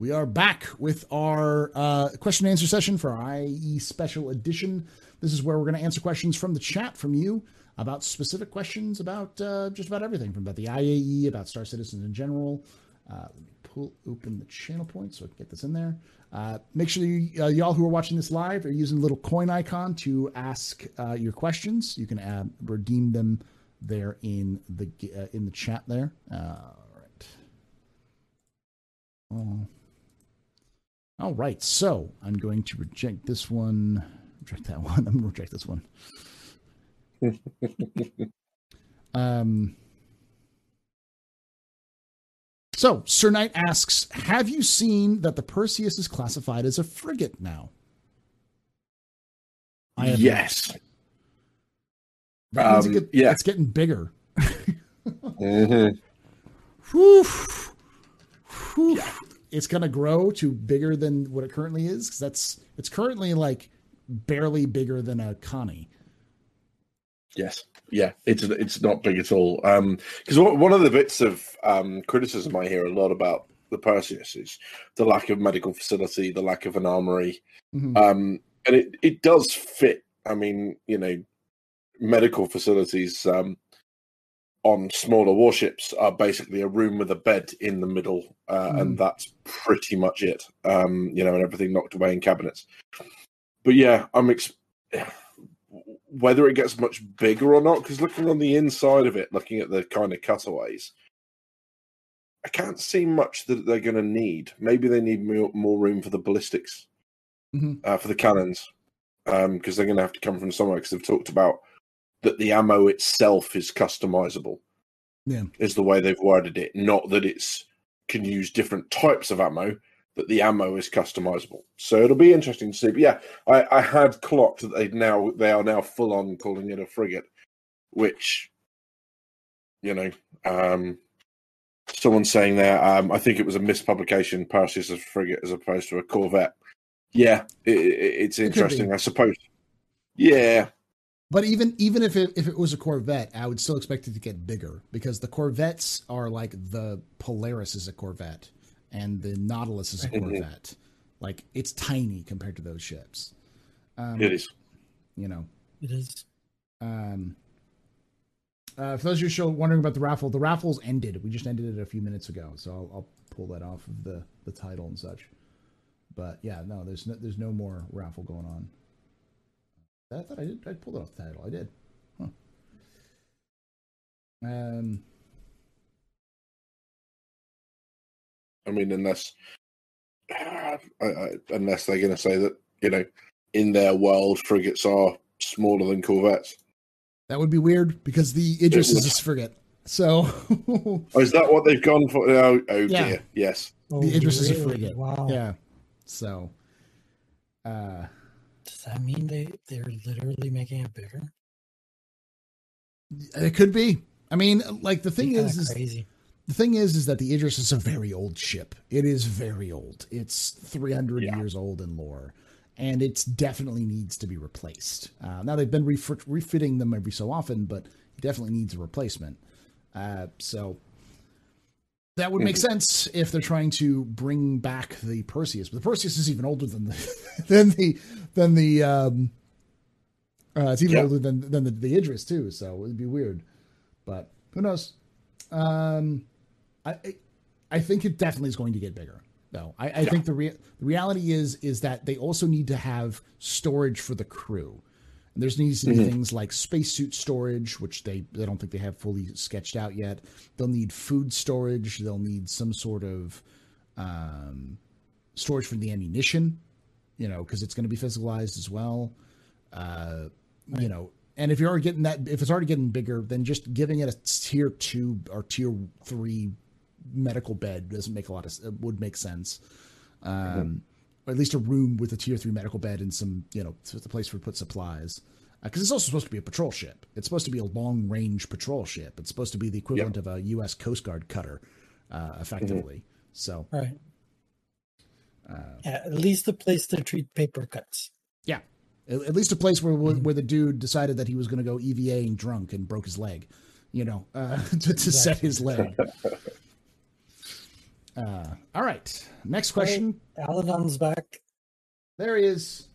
We are back with our question and answer session for our IAE special edition. This is where we're going to answer questions from the chat from you about specific questions about just about everything from about the IAE, about Star Citizen in general. Let me pull open the channel point so I can get this in there. Make sure you, y'all who are watching this live are using the little coin icon to ask your questions. You can redeem them there in the chat there. All right. So I'm going to reject this one. Reject that one. I'm going to reject this one. So Sir Knight asks, have you seen that the Perseus is classified as a frigate now? I have. Yes. That means it's getting bigger. Yeah. It's going to grow to bigger than what it currently is, because it's currently like barely bigger than a Connie. Yes. Yeah. It's not big at all. Because one of the bits of criticism I hear a lot about the Perseus is the lack of medical facility, the lack of an armory. Mm-hmm. And it does fit. I mean, you know, medical facilities on smaller warships are basically a room with a bed in the middle, and that's pretty much it. You know, and everything knocked away in cabinets. But yeah, whether it gets much bigger or not, because looking on the inside of it, looking at the kind of cutaways, I can't see much that they're going to need. Maybe they need more room for the ballistics, for the cannons, because they're going to have to come from somewhere, because they've talked about that the ammo itself is customizable, is the way they've worded it. Not that it's can use different types of ammo, but the ammo is customizable. So it'll be interesting to see. But yeah, I had clocked that they are now full on calling it a frigate, which, you know, someone's saying there, I think it was a mispublication, Perseus as a frigate as opposed to a corvette. Yeah, it's interesting, I suppose. Yeah. But even if it was a Corvette, I would still expect it to get bigger, because the Corvettes are like the Polaris is a Corvette and the Nautilus is a Corvette. Like, it's tiny compared to those ships. It is. You know. It is. For those of you still wondering about the raffle, the raffle's ended. We just ended it a few minutes ago, so I'll pull that off of the title and such. But yeah, no, there's no more raffle going on. I thought I did. I pulled it off the title. I did. Huh. I mean, unless they're going to say that, you know, in their world, frigates are smaller than corvettes. That would be weird, because the Idris is a frigate. So, oh, is that what they've gone for? Oh yeah. Dear. Yes. Oh, the Idris is a frigate. Wow. Yeah. So. Does that mean they're literally making it bigger? It could be. I mean, like, the thing is crazy. The thing is that the Idris is a very old ship. It is very old. It's 300 years old in lore, and it definitely needs to be replaced. Now they've been refitting them every so often, but it definitely needs a replacement. So that would make sense if they're trying to bring back the Perseus. But the Perseus is even older than it's even older than the Idris too. So it'd be weird, but who knows? I think it definitely is going to get bigger though. I think the reality is that they also need to have storage for the crew. There's needs to be things like spacesuit storage, which they don't think they have fully sketched out yet. They'll need food storage. They'll need some sort of storage for the ammunition, you know, because it's going to be physicalized as well. You know, and if you're already getting that, if it's already getting bigger, then just giving it a tier 2 or tier 3 medical bed would make sense. Or at least a room with a tier 3 medical bed and some, you know, the place where we put supplies. Because it's also supposed to be a patrol ship. It's supposed to be a long range patrol ship. It's supposed to be the equivalent of a U.S. Coast Guard cutter, effectively. So, right. At least a place to treat paper cuts. Yeah. At least a place where the dude decided that he was going to go EVA and drunk and broke his leg, you know, to set his leg. All right. Next question. Hey, Aladon's back. There he is.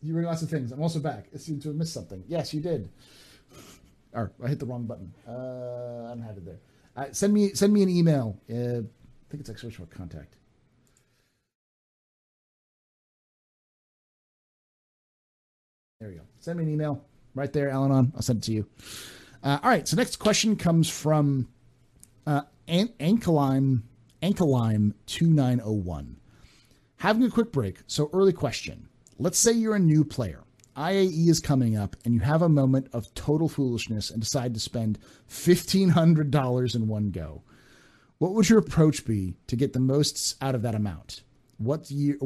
You read lots of things. I'm also back. It seemed to have missed something. Yes, you did. Or I hit the wrong button. I don't have it there. Send me an email. I think it's like search for contact. There you go. Send me an email right there, Alanon. I'll send it to you. All right. So next question comes from Ankalime 2901. Having a quick break. So early question. Let's say you're a new player. IAE is coming up and you have a moment of total foolishness and decide to spend $1,500 in one go. What would your approach be to get the most out of that amount? What's your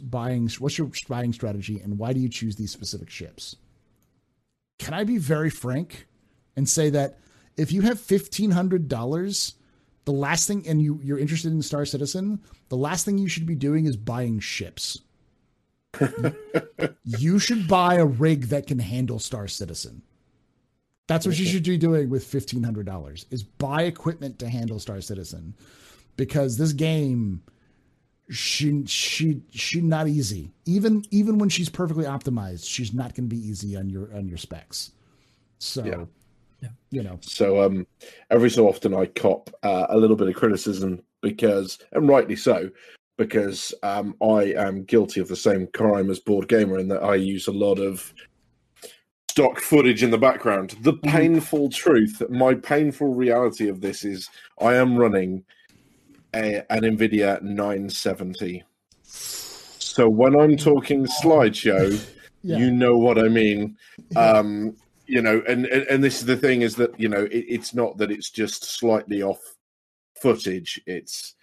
buying strategy, and why do you choose these specific ships? Can I be very frank and say that if you have $1,500, the last thing, and you're interested in Star Citizen, the last thing you should be doing is buying ships. You should buy a rig that can handle Star Citizen. That's what you should be doing with $1,500, is buy equipment to handle Star Citizen, because this game, she's not easy. Even when she's perfectly optimized, she's not going to be easy on your specs. So, yeah. You know. So every so often I cop a little bit of criticism, and rightly so, because I am guilty of the same crime as Board Gamer in that I use a lot of stock footage in the background. The painful truth, my painful reality of this is I am running an NVIDIA 970. So when I'm talking slideshow, you know what I mean. You know, and this is the thing, is that, you know, it's not that it's just slightly off footage. It's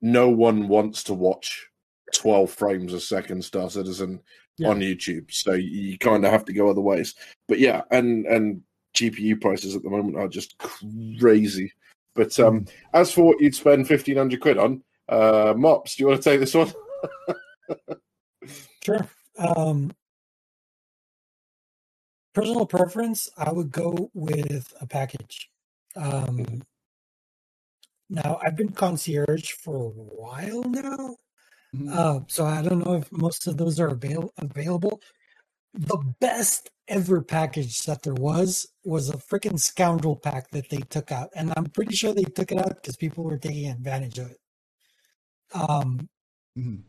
no one wants to watch 12 frames a second Star Citizen on YouTube, so you kind of have to go other ways. But yeah, and GPU prices at the moment are just crazy. But as for what you'd spend 1,500 quid on, Mops, do you want to take this one? Sure. Personal preference, I would go with a package. Now, I've been concierge for a while now, so I don't know if most of those are available. The best ever package that there was a freaking scoundrel pack that they took out, and I'm pretty sure they took it out because people were taking advantage of it.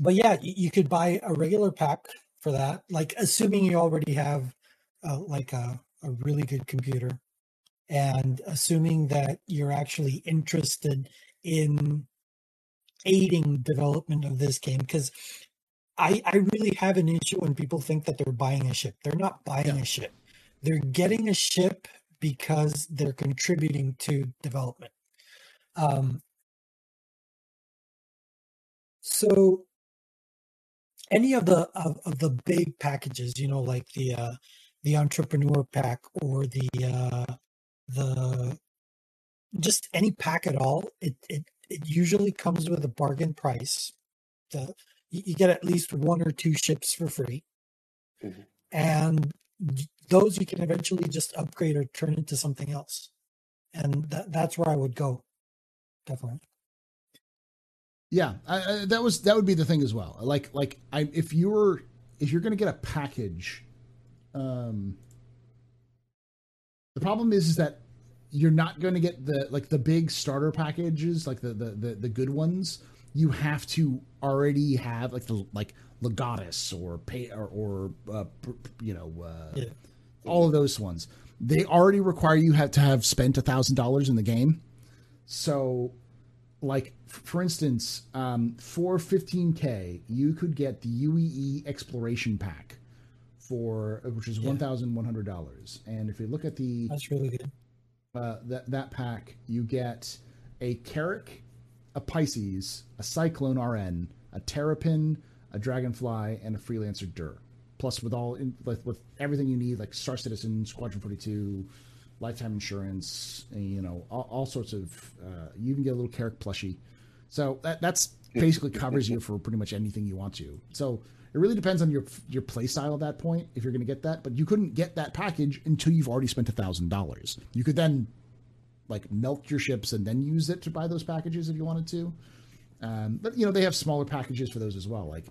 But yeah, you could buy a regular pack for that, like assuming you already have like a really good computer. And assuming that you're actually interested in aiding development of this game, because I really have an issue when people think that they're buying a ship. They're not buying a ship. They're getting a ship because they're contributing to development. So any of the big packages, you know, like the entrepreneur pack or the just any pack at all, it usually comes with a bargain price. You get at least one or two ships for free, and those you can eventually just upgrade or turn into something else, and that's where I would go, definitely. Yeah, that would be the thing as well. If you're going to get a package, the problem is that you're not going to get the big starter packages, like the good ones. You have to already have like Legatus or all of those ones. They already require you to have spent $1,000 in the game. So, like for instance, for $15K, you could get the UEE Exploration Pack, which is $1,100, and if you look at that's really good. That pack, you get a Carrick, a Pisces, a Cyclone RN, a Terrapin, a Dragonfly, and a Freelancer Dur. Plus, with everything you need, like Star Citizen, Squadron 42, lifetime insurance, and, you know, all sorts of. You can get a little Carrick plushie, so that's basically covers you for pretty much anything you want to. So. It really depends on your play style at that point, if you're going to get that. But you couldn't get that package until you've already spent $1,000. You could then like melt your ships and then use it to buy those packages if you wanted to. But you know, they have smaller packages for those as well. Like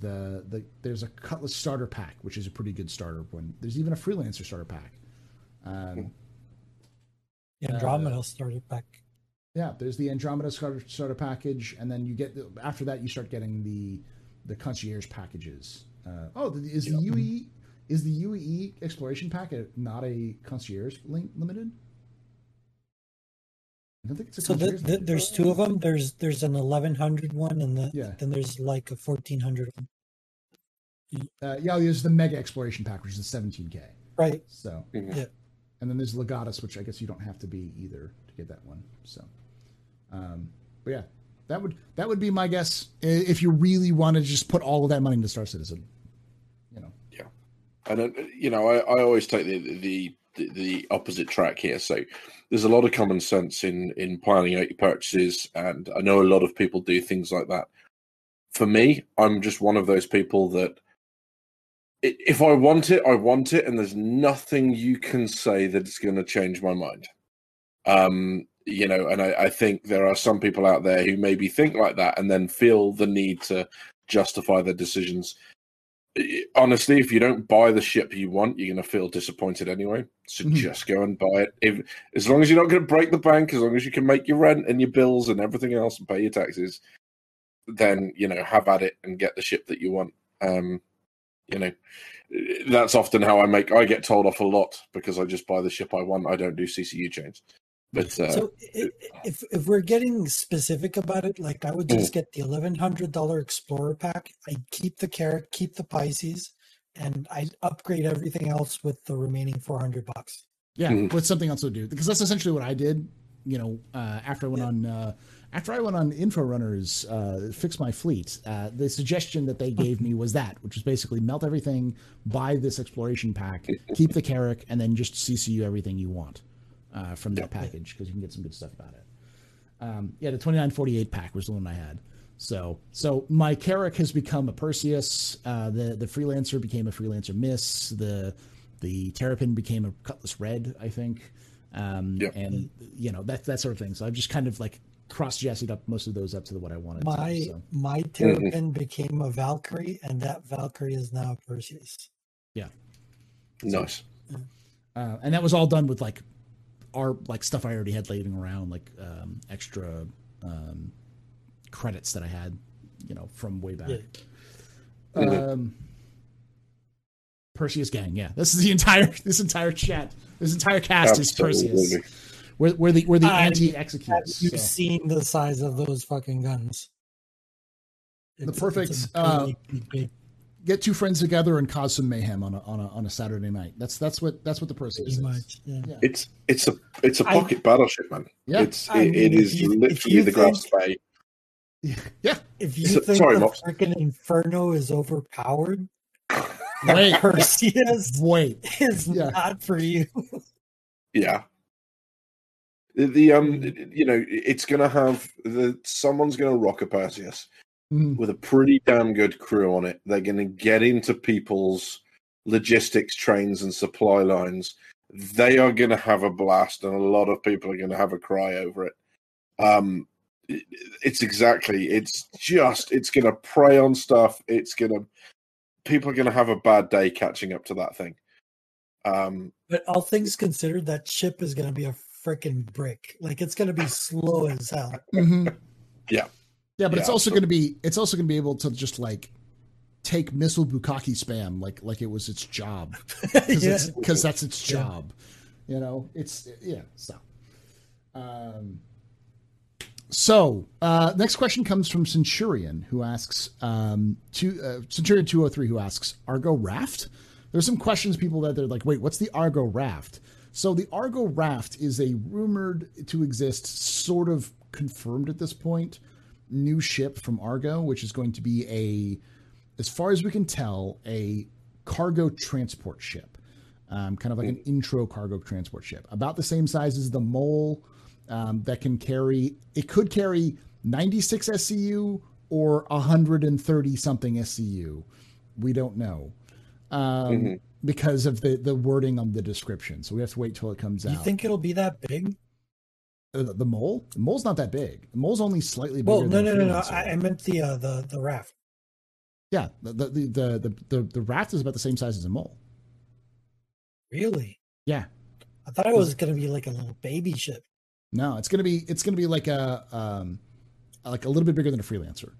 there's a Cutlass starter pack, which is a pretty good starter one. There's even a Freelancer starter pack. Andromeda starter pack. Yeah, there's the Andromeda starter package, and then you get after that you start getting the concierge packages. Is the UAE exploration packet not a concierge link limited? I don't think it's a concierge. So there's two of them. There's an 1100 one, and then there's like a 1400 one. Yeah, there's the mega exploration pack, which is the 17K. Right. So yeah, and then there's Legatus, which I guess you don't have to be either to get that one. So, but yeah, that would be my guess if you really want to just put all of that money into Star Citizen. And I always take the opposite track here. So there's a lot of common sense in planning out your purchases, and I know a lot of people do things like that. For me, I'm just one of those people that if I want it, I want it, and there's nothing you can say that it's going to change my mind. And I think there are some people out there who maybe think like that and then feel the need to justify their decisions. Honestly, if you don't buy the ship you want, you're going to feel disappointed anyway. So just go and buy it. As long as you're not going to break the bank, as long as you can make your rent and your bills and everything else and pay your taxes, then, have at it and get the ship that you want. That's often how I get told off a lot because I just buy the ship I want. I don't do CCU chains. But, so if we're getting specific about it, like I would just get the $1,100 Explorer pack. I keep the Carrick, keep the Pisces, and I upgrade everything else with the remaining $400. Yeah, with something else to do, because that's essentially what I did. After I went on InfoRunners, Fix My Fleet, the suggestion that they gave me was that, which was basically melt everything, buy this exploration pack, keep the Carrick, and then just CCU everything you want. From that package, because you can get some good stuff about it. The 2948 pack was the one I had. So my Carrick has become a Perseus. The Freelancer became a Freelancer Miss. The Terrapin became a Cutlass Red, I think. And that sort of thing. So I've just kind of like cross-jessied up most of those up to what I wanted. My Terrapin became a Valkyrie, and that Valkyrie is now a Perseus. Yeah. Nice. So, and that was all done with like are like stuff I already had laying around, like extra credits that I had, from way back. Yeah. Perseus gang, yeah. This is this entire chat. This entire cast Absolutely. Is Perseus. We're the anti executes. You've seen the size of those fucking guns. It's get two friends together and cause some mayhem on a Saturday night. That's what the Perseus is. Yeah. Yeah. It's a pocket battleship, man. Yeah. It is literally the Grass Bay. Yeah. If you think the freaking Inferno is overpowered, Perseus is not for you. Yeah. It's gonna have someone's gonna rock a Perseus. With a pretty damn good crew on it. They're going to get into people's logistics trains and supply lines. They are going to have a blast, and a lot of people are going to have a cry over it. It's going to prey on stuff. People are going to have a bad day catching up to that thing. But all things considered, that ship is going to be a freaking brick. Like, it's going to be slow as hell. Mm-hmm. Yeah. Yeah, but it's also going to be able to just like take missile bukkake spam like it was its job, because that's its job, So, next question comes from Centurion, who asks Centurion 203, who asks Argo Raft. There's some questions people that they're like, wait, what's the Argo Raft? So the Argo Raft is a rumored to exist, sort of confirmed at this point, new ship from Argo, which is going to be as far as we can tell, a cargo transport ship, kind of like an intro cargo transport ship, about the same size as the Mole, that can carry, it could carry 96 SCU or 130 something SCU. We don't know, because of the wording on the description. So we have to wait till it comes out. You think it'll be that big? The mole? The mole's not that big. The mole's only slightly bigger. Well, no. I meant the raft. Yeah, the raft is about the same size as a mole. Really? Yeah. I thought it was going to be like a little baby ship. No, it's going to be like a little bit bigger than a freelancer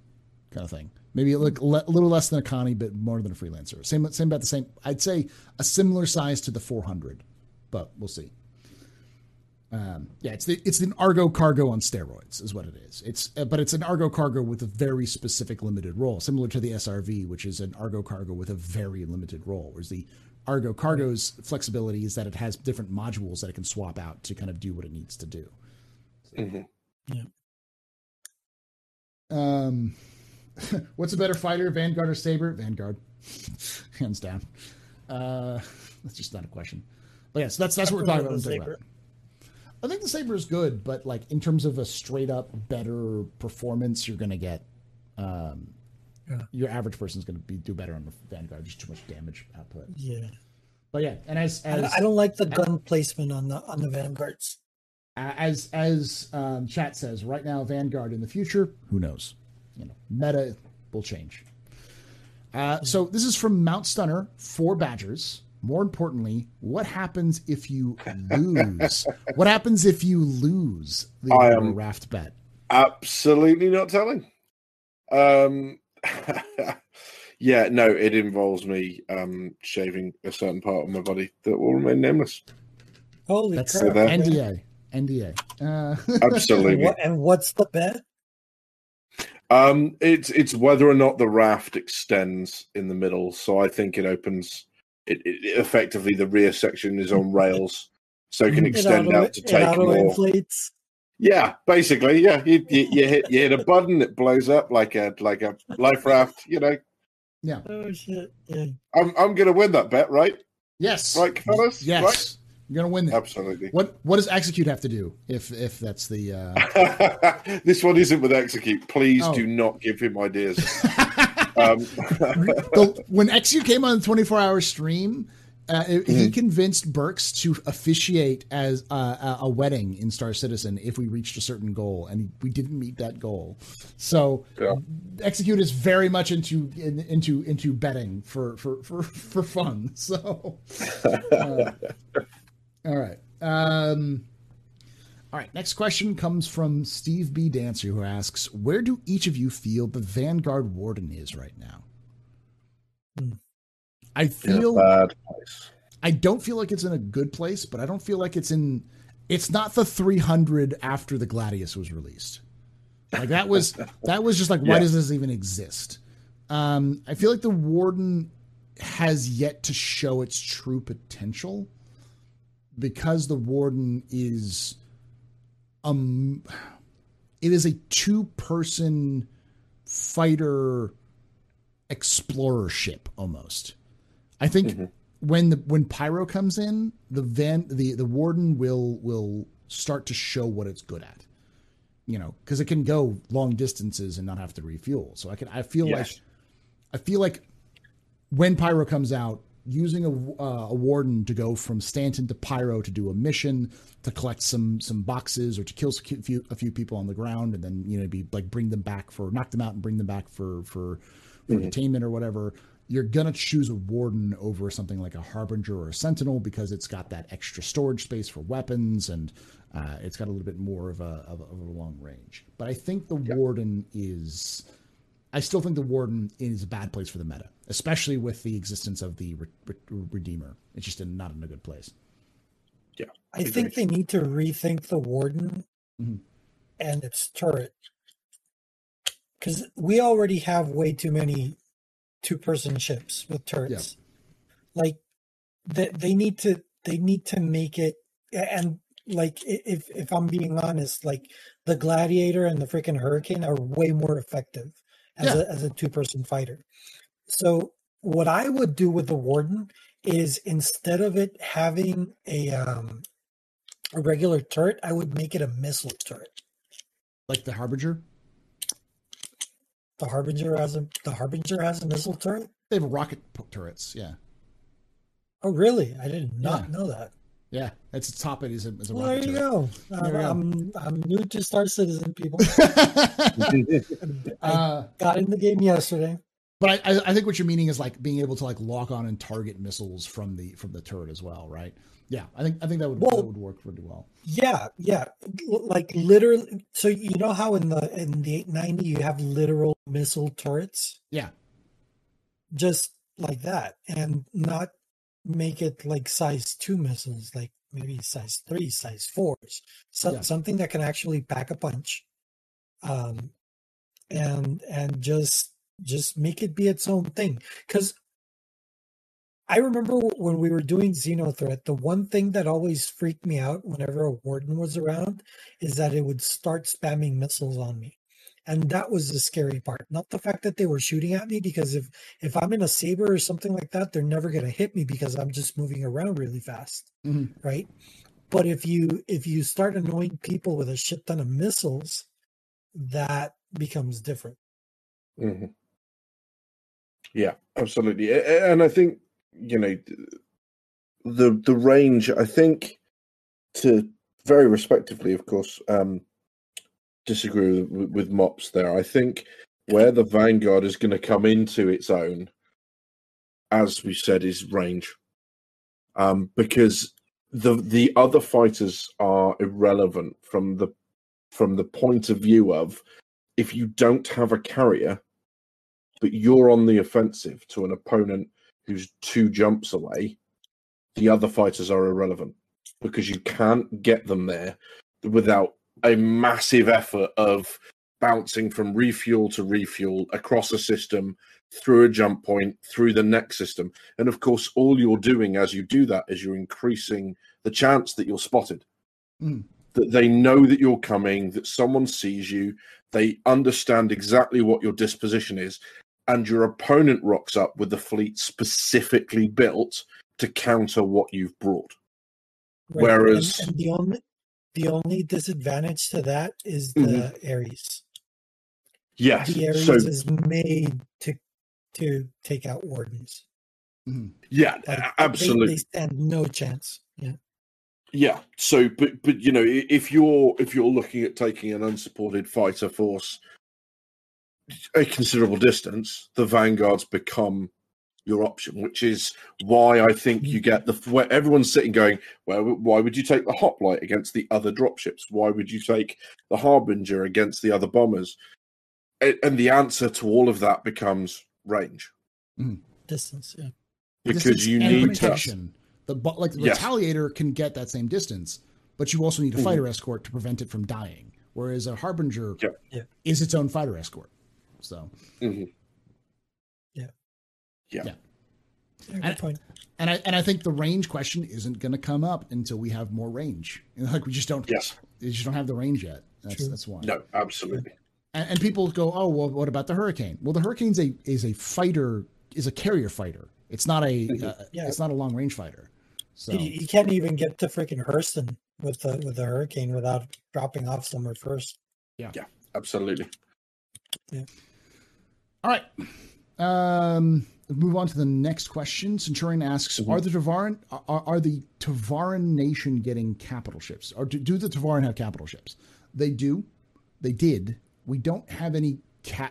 kind of thing. Maybe a little less than a Connie, but more than a freelancer. Same about the same. I'd say a similar size to the 400, but we'll see. Yeah, it's an Argo Cargo on steroids is what it is. But it's an Argo Cargo with a very specific limited role, similar to the SRV, which is an Argo Cargo with a very limited role, whereas the Argo Cargo's flexibility is that it has different modules that it can swap out to kind of do what it needs to do. So, mm-hmm. Yeah. What's a better fighter, Vanguard or Saber? Vanguard, hands down. That's just not a question. But yeah, so that's what we're talking about. I think the Saber is good, but like in terms of a straight up better performance, you're gonna get your average person's gonna do better on the Vanguard. Just too much damage output. Yeah, but yeah, and I don't like the gun placement on the Vanguards. As chat says right now, Vanguard in the future, who knows? You know, meta will change. So this is from Mount Stunner for Badgers. More importantly, what happens if you lose? What happens if you lose the Argo Raft bet? Absolutely not telling. Yeah, no, it involves me shaving a certain part of my body that will remain nameless. Holy crap. So NDA. Absolutely. And what's the bet? It's whether or not the raft extends in the middle. So I think it opens... It effectively, the rear section is on rails, so it can extend out to take more. Inflates. Yeah, basically, yeah. You hit a button, it blows up like a life raft, you know. Yeah. Oh shit! Yeah. I'm gonna win that bet, right? Yes. Right, fellas. Yes. Right? You're gonna win that. Absolutely. What does execute have to do if that's the? This one isn't with execute. Please do not give him ideas. When XU came on the 24-hour stream, he convinced Burks to officiate as a wedding in Star Citizen if we reached a certain goal, and we didn't meet that goal. So, yeah. Execute is very much into betting for fun. So, all right. All right, next question comes from Steve B. Dancer, who asks, where do each of you feel the Vanguard Warden is right now? I feel... bad place. I don't feel like it's in a good place, but I don't feel like it's in... It's not the 300 after the Gladius was released. Like, that was just like, why does this even exist? I feel like the Warden has yet to show its true potential because the Warden is... it is a two-person fighter explorer ship almost. I think when Pyro comes in, the Warden will start to show what it's good at. You know, because it can go long distances and not have to refuel. So I feel like when Pyro comes out, using a Warden to go from Stanton to Pyro to do a mission, to collect some boxes or to kill a few people on the ground, and then, you know, be like, knock them out and bring them back for detainment or whatever. You're gonna choose a Warden over something like a Harbinger or a Sentinel because it's got that extra storage space for weapons, and it's got a little bit more of a long range. But I think the Warden is. I still think the Warden is a bad place for the meta, especially with the existence of the Redeemer. It's just not in a good place. Yeah, I think they need to rethink the Warden and its turret, because we already have way too many two-person ships with turrets. Yeah. Like they need to make it, and like if I'm being honest, like the Gladiator and the freaking Hurricane are way more effective as a two-person fighter. So what I would do with the Warden is, instead of it having a regular turret, I would make it a missile turret. Like the Harbinger? The Harbinger has a missile turret? They have rocket turrets, yeah. Oh, really? I did not know that. Yeah, that's the top of it as a rocket. There you go. I'm new to Star Citizen, people. I got in the game yesterday. But I think what you're meaning is like being able to like lock on and target missiles from the turret as well, right? Yeah, I think that would work pretty well. Yeah, yeah. Like literally. So you know how in the 890 you have literal missile turrets? Yeah. Just like that, and not make it like size 2 missiles, like maybe size 3, size 4s, something that can actually pack a punch, and just make it be its own thing. Because I remember when we were doing Xenothreat, the one thing that always freaked me out whenever a Warden was around is that it would start spamming missiles on me. And that was the scary part, not the fact that they were shooting at me, because if I'm in a Saber or something like that, they're never going to hit me because I'm just moving around really fast, right? But if you start annoying people with a shit ton of missiles, that becomes different. Mm-hmm. Yeah, absolutely. And I think, you know, the range, I think, to very respectively, of course, disagree with Mops there. I think where the Vanguard is going to come into its own, as we said, is range, because the other fighters are irrelevant from the point of view of, if you don't have a carrier, but you're on the offensive to an opponent who's 2 jumps away, the other fighters are irrelevant because you can't get them there without a massive effort of bouncing from refuel to refuel across a system, through a jump point, through the next system. And of course, all you're doing as you do that is you're increasing the chance that you're spotted, that they know that you're coming, that someone sees you, they understand exactly what your disposition is, and your opponent rocks up with the fleet specifically built to counter what you've brought. Right. Whereas... And the only disadvantage to that is the Ares. Yes. The Ares is made to take out Wardens. Mm-hmm. Yeah, like, absolutely. They stand no chance. Yeah. Yeah. So but you know, if you're looking at taking an unsupported fighter force a considerable distance, the Vanguards become your option, which is why I think you get where everyone's sitting going, well, why would you take the Hoplite against the other dropships? Why would you take the Harbinger against the other bombers? And the answer to all of that becomes range. Distance, yeah. Because distance you need protection. The Retaliator can get that same distance, but you also need a fighter escort to prevent it from dying, whereas a Harbinger is its own fighter escort. So... Mm-hmm. Yeah. Good point. And I think the range question isn't going to come up until we have more range. You know, like we just don't have the range yet. That's why. No, absolutely. And people go, oh well, what about the Hurricane? Well, the Hurricane's a carrier fighter. It's not a long range fighter. So you can't even get to freaking Hurston with the Hurricane without dropping off somewhere first. Yeah. Yeah. Absolutely. Yeah. All right. Move on to the next question. Centurion asks, are the Tevarin nation getting capital ships? Or do the Tevarin have capital ships? They do. They did. We don't have any,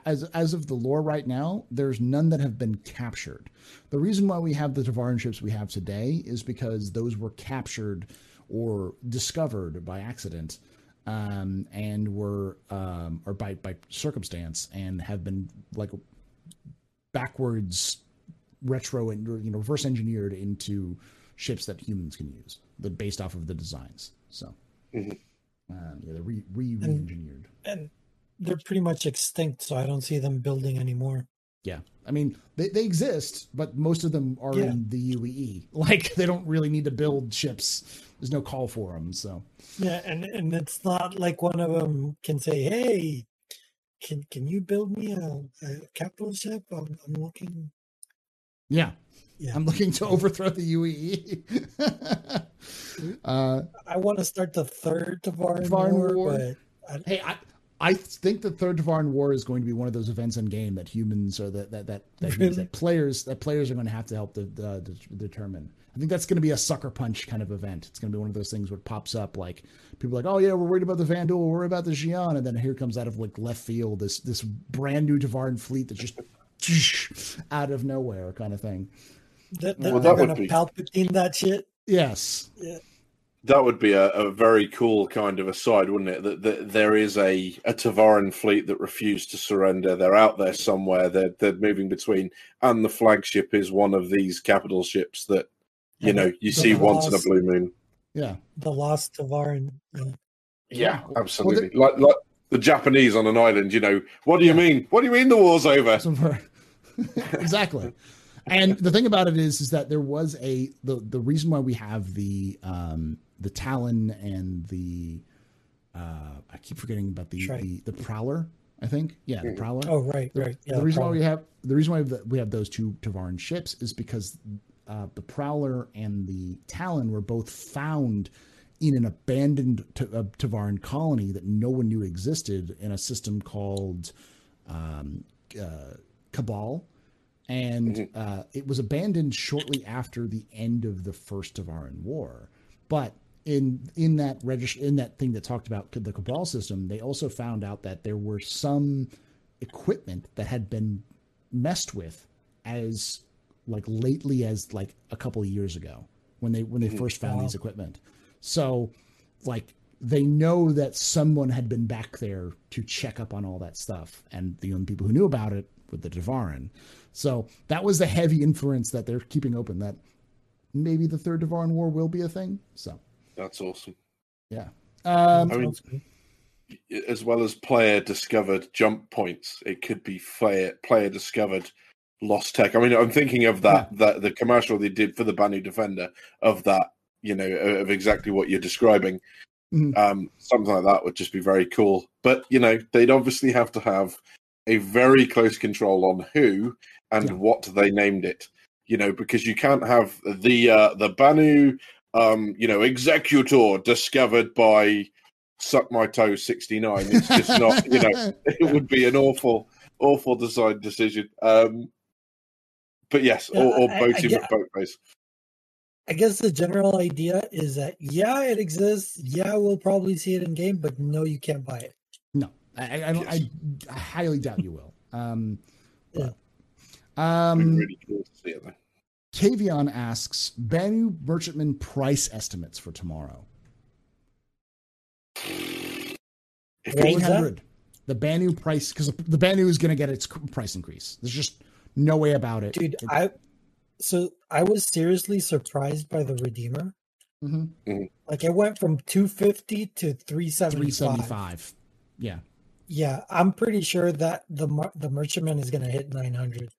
as of the lore right now, there's none that have been captured. The reason why we have the Tevarin ships we have today is because those were captured or discovered by accident, and were, or by circumstance, and have been like backwards retro and reverse engineered into ships that humans can use, but based off of the designs. So they're re-engineered. And they're pretty much extinct, so I don't see them building anymore. Yeah. I mean, they exist, but most of them are in the UEE. Like, they don't really need to build ships. There's no call for them, so. Yeah, and it's not like one of them can say, hey, Can you build me a capital ship? I'm looking. Yeah, I'm looking to overthrow the UEE. I want to start the third Tevarin War. But I think the third Tevarin War is going to be one of those events in game that humans, or that players are going to have to help determine. I think that's going to be a sucker punch kind of event. It's going to be one of those things where it pops up, like, people are like, oh yeah, we're worried about the Vanduul, we're worried about the Xion, and then here comes out of like left field this brand new Tevarin fleet that just out of nowhere kind of thing. That would be Palpatine that shit. Yes. Yeah. That would be a very cool kind of aside, wouldn't it? That there is a Tevarin fleet that refused to surrender. They're out there somewhere. They're moving between, and the flagship is one of these capital ships that you see once in a blue moon. Yeah, the lost Tevarin. Yeah, absolutely. Well, like the Japanese on an island. You know, what do you mean? What do you mean the war's over? Exactly. And the thing about it is that there was the reason why we have the Talon and the I keep forgetting about the Prowler, I think. Yeah, the Prowler. Oh, right. Yeah, the reason why we have those two Tevarin ships is because the Prowler and the Talon were both found in an abandoned Tevarin colony that no one knew existed in a system called Cabal. And it was abandoned shortly after the end of the First Tevarin War. But in that thing that talked about the Cabal system, they also found out that there were some equipment that had been messed with as like lately as like a couple of years ago when they first found these equipment. So like they know that someone had been back there to check up on all that stuff, and the only people who knew about it were the Tevarin. So that was the heavy influence that they're keeping open, that maybe the Third Tevarin War will be a thing. So that's awesome. Yeah. I mean, as well as player discovered jump points, it could be player discovered lost tech. I mean, I'm thinking of that the commercial they did for the Banu Defender of that, of exactly what you're describing. Mm-hmm. Something like that would just be very cool. But, they'd obviously have to have a very close control on who and what they named it, because you can't have the Banu, executor discovered by Suck My Toe 69. It's just not, it would be an awful, awful design decision. But yes, or boating with boat race. I guess the general idea is that, it exists. Yeah, we'll probably see it in game, but no, you can't buy it. No. I highly doubt you will. Really cool to see it, man. Kavion asks, Banu merchantman price estimates for tomorrow. 800. The Banu price, because the Banu is going to get its price increase. There's just no way about it. Dude, I was seriously surprised by the Redeemer. Mm-hmm. Mm-hmm. Like it went from 250 to 375. Yeah. Yeah, I'm pretty sure that the merchantman is going to hit 900.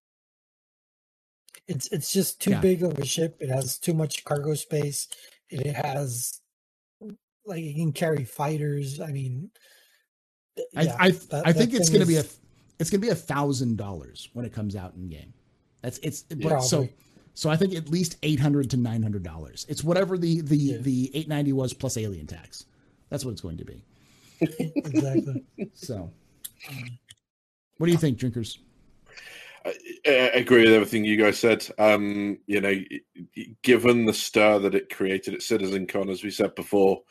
It's just too big of a ship. It has too much cargo space. It has it can carry fighters. I mean, I think it's going to be a $1,000 when it comes out in game. So I think at least $800 to $900. It's whatever the $890 was plus alien tax. That's what it's going to be. Exactly. So, what do you think, drinkers? I agree with everything you guys said. Given the stir that it created at CitizenCon, as we said before,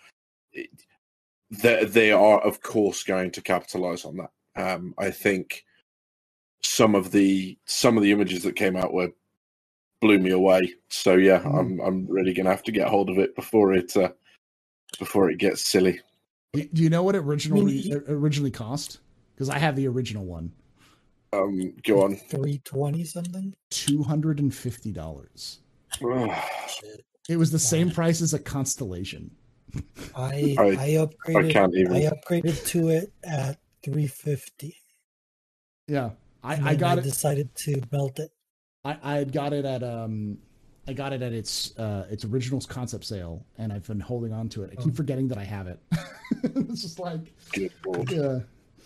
they are of course going to capitalize on that. I think some of the images that came out blew me away. So yeah, I'm really going to have to get hold of it before it gets silly. Do you know what it originally cost? Because I have the original one. Go on. $320 something? $250. Oh, it was the same price as a Constellation. I upgraded to it at $350. Yeah, I decided to melt it. I got it at I got it at its original concept sale, and I've been holding on to it. I keep forgetting that I have it. It's just like, yeah.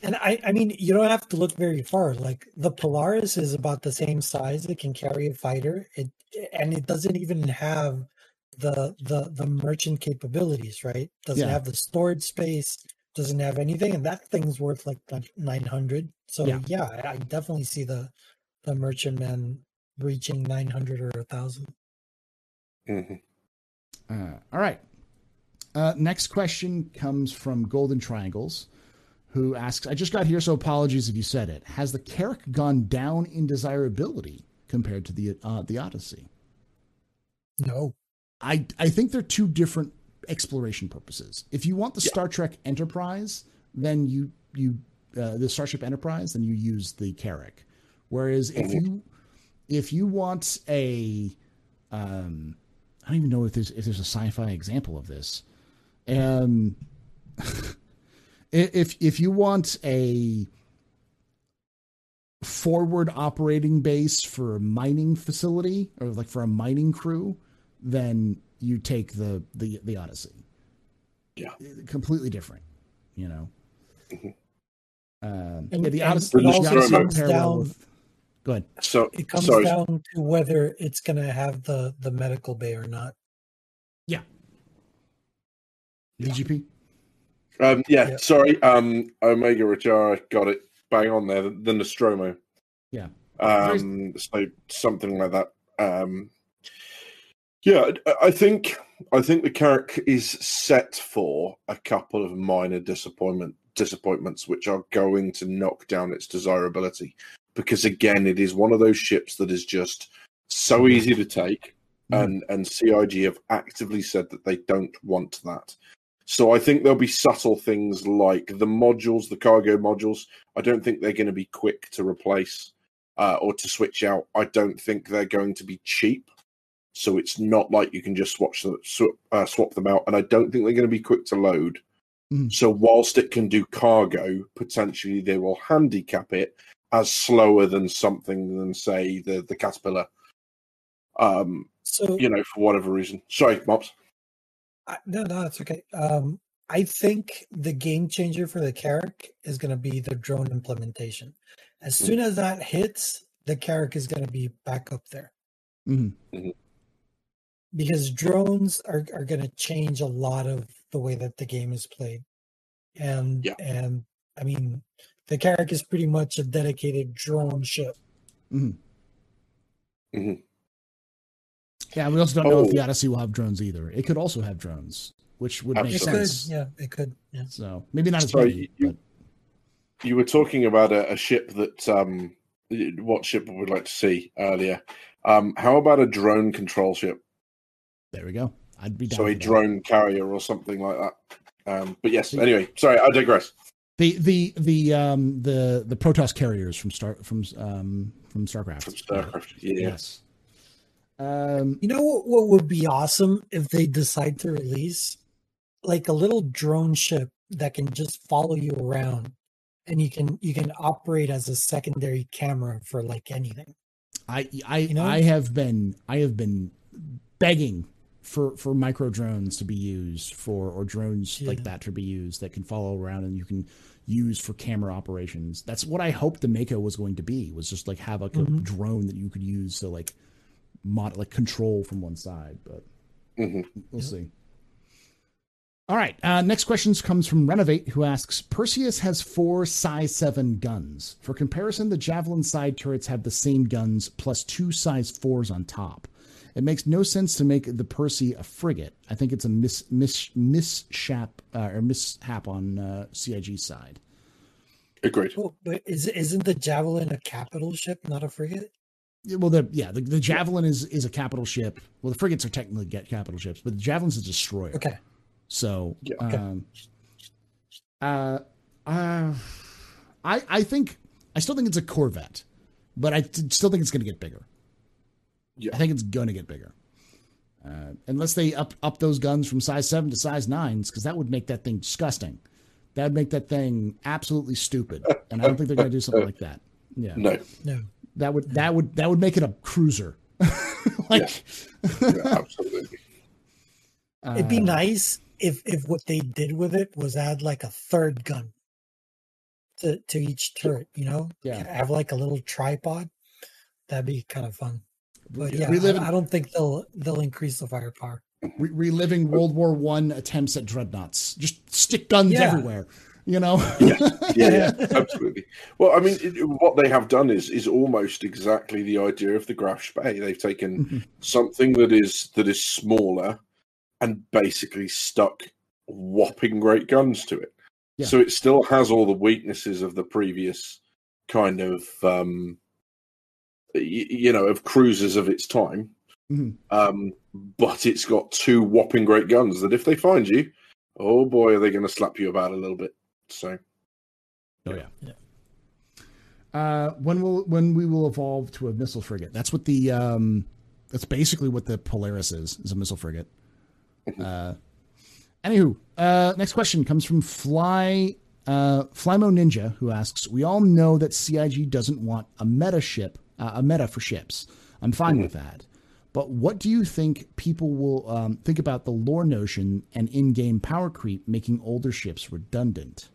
And I mean, you don't have to look very far. Like the Polaris is about the same size; it can carry a fighter, and it doesn't even have the merchant capabilities, right? Doesn't have the storage space, doesn't have anything, and that thing's worth like $900. So I definitely see the merchantman reaching $900 or $1,000. Mm-hmm. All right. Next question comes from Golden Triangles, who asks, I just got here, so apologies if you said it. Has the Carrick gone down in desirability compared to the Odyssey? No. I think they're two different exploration purposes. If you want the Star Trek Enterprise, then the Starship Enterprise, then you use the Carrick. Whereas if you want a, I don't even know if there's a sci-fi example of this. If you want a forward operating base for a mining facility or like for a mining crew, then you take the Odyssey. Yeah. Completely different, you know? Mm-hmm. Go ahead. So it comes down to whether it's going to have the medical bay or not. Yeah. DGP? Omega Rajara got it bang on there, the Nostromo. Yeah. So something like that. Yeah, I think the Carrick is set for a couple of minor disappointments which are going to knock down its desirability, because again it is one of those ships that is just so easy to take, and CIG have actively said that they don't want that. So I think there'll be subtle things like the cargo modules. I don't think they're going to be quick to replace or to switch out. I don't think they're going to be cheap. So it's not like you can just swap them out. And I don't think they're going to be quick to load. Mm. So whilst it can do cargo, potentially they will handicap it as slower than say, the Caterpillar, for whatever reason. Sorry, Mops. No, it's okay. I think the game changer for the Carrick is going to be the drone implementation. As soon as that hits, the Carrick is going to be back up there. Mm-hmm. Mm-hmm. Because drones are going to change a lot of the way that the game is played. And I mean, the Carrick is pretty much a dedicated drone ship. Mm-hmm. Mm-hmm. Yeah, we also don't know if the Odyssey will have drones either. It could also have drones, which would make sense. Could, yeah, it could. Yeah. So maybe not as many. You were talking about a ship that what ship would like to see earlier. How about a drone control ship? There we go. I'd be down. So a drone carrier or something like that. But yes. Anyway, sorry, I digress. The Protoss carriers from StarCraft. From StarCraft. Yeah. Yes. You know what would be awesome if they decide to release like a little drone ship that can just follow you around, and you can operate as a secondary camera for like anything. I have been begging for micro drones to be used like that to be used that can follow around and you can use for camera operations. That's what I hoped the Mako was going to be, was just like have a drone that you could use to like control from one side, but we'll see. All right. Next question comes from Renovate, who asks, Perseus has 4 size 7 guns. For comparison, the Javelin side turrets have the same guns plus 2 size 4s on top. It makes no sense to make the Percy a frigate. I think it's a mishap on CIG side. Agreed. Well, but isn't the Javelin a capital ship, not a frigate? Well, the Javelin is a capital ship. Well, the frigates are technically capital ships, but the Javelin's a destroyer. Okay. So, I still think it's a Corvette, but I still think it's going to get bigger. Yeah. I think it's going to get bigger. Unless they up those guns from size 7 to size 9s, because that would make that thing disgusting. That would make that thing absolutely stupid. And I don't think they're going to do something like that. Yeah. No. That would make it a cruiser. Yeah, absolutely. It'd be nice if what they did with it was add like a third gun to each turret, you know? Yeah. Have like a little tripod. That'd be kind of fun. But yeah, I don't think they'll increase the firepower. Reliving World War I attempts at dreadnoughts. Just stick guns everywhere. you know? yeah, absolutely. Well, I mean, what they have done is almost exactly the idea of the Graf Spee. They've taken something that is smaller and basically stuck whopping great guns to it. Yeah. So it still has all the weaknesses of the previous kind of, of cruisers of its time. Mm-hmm. But it's got two whopping great guns that if they find you, oh boy, are they going to slap you about a little bit. So, when we will evolve to a missile frigate. That's what the that's basically what the Polaris is a missile frigate. Anywho, next question comes from Flymo Ninja, who asks, "We all know that CIG doesn't want a meta for ships. I'm fine with that. But what do you think people will think about the lore notion and in-game power creep making older ships redundant?"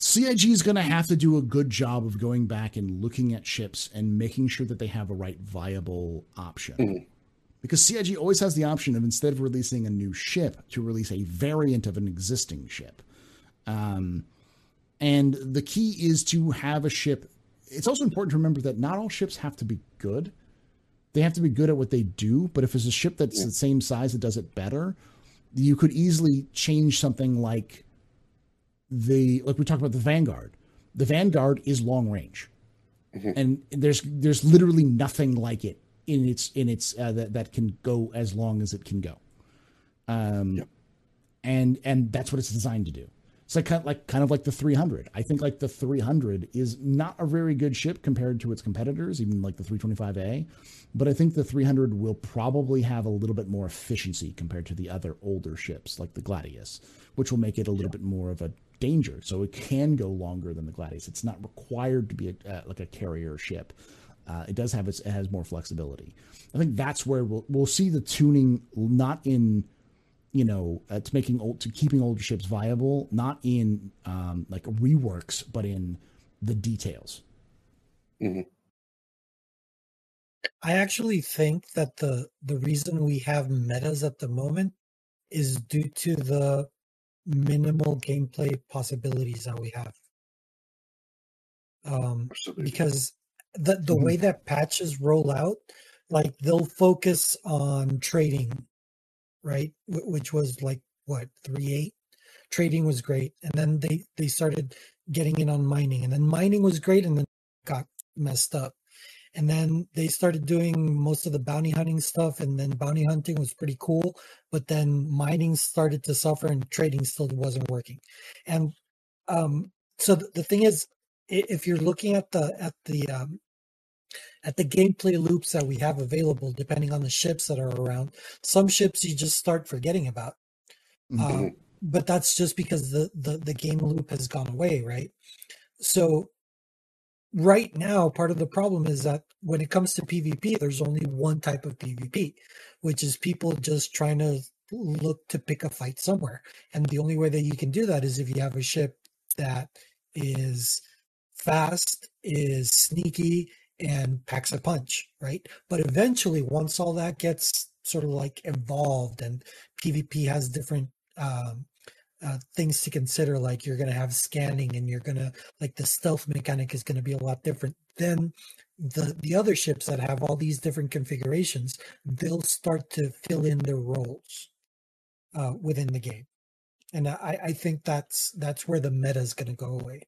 CIG is going to have to do a good job of going back and looking at ships and making sure that they have a right viable option. Mm-hmm. Because CIG always has the option of, instead of releasing a new ship, to release a variant of an existing ship. And the key is to have a ship. It's also important to remember that not all ships have to be good. They have to be good at what they do, but if it's a ship that's the same size that does it better, you could easily change something like we talked about the Vanguard. The Vanguard is long range, and there's literally nothing like it that can go as long as it can go. And that's what it's designed to do. It's kind of like the 300. I think the 300 is not a very good ship compared to its competitors, even the 325A. But I think the 300 will probably have a little bit more efficiency compared to the other older ships like the Gladius, which will make it a little bit more of a danger. So it can go longer than the Gladius. It's not required to be a carrier ship. It has more flexibility. I think that's where we'll see the tuning, not in, to keeping older ships viable, not in reworks, but in the details. Mm-hmm. I actually think that the reason we have metas at the moment is due to the minimal gameplay possibilities that we have. Because the way that patches roll out, they'll focus on trading, right? Which was 3.8? Trading was great. And then they started getting in on mining. And then mining was great and then got messed up. And then they started doing most of the bounty hunting stuff, and then bounty hunting was pretty cool, but then mining started to suffer and trading still wasn't working. And so the thing is, if you're looking at the gameplay loops that we have available, depending on the ships that are around, some ships you just start forgetting about. But that's just because the game loop has gone away, right? So right now, part of the problem is that when it comes to PvP, there's only one type of PvP, which is people just trying to look to pick a fight somewhere. And the only way that you can do that is if you have a ship that is fast, is sneaky, and packs a punch, right? But eventually, once all that gets sort of evolved and PvP has different things to consider, you're going to have scanning and you're going to the stealth mechanic is going to be a lot different. Then the other ships that have all these different configurations, they'll start to fill in their roles within the game. And I think that's where the meta is going to go away.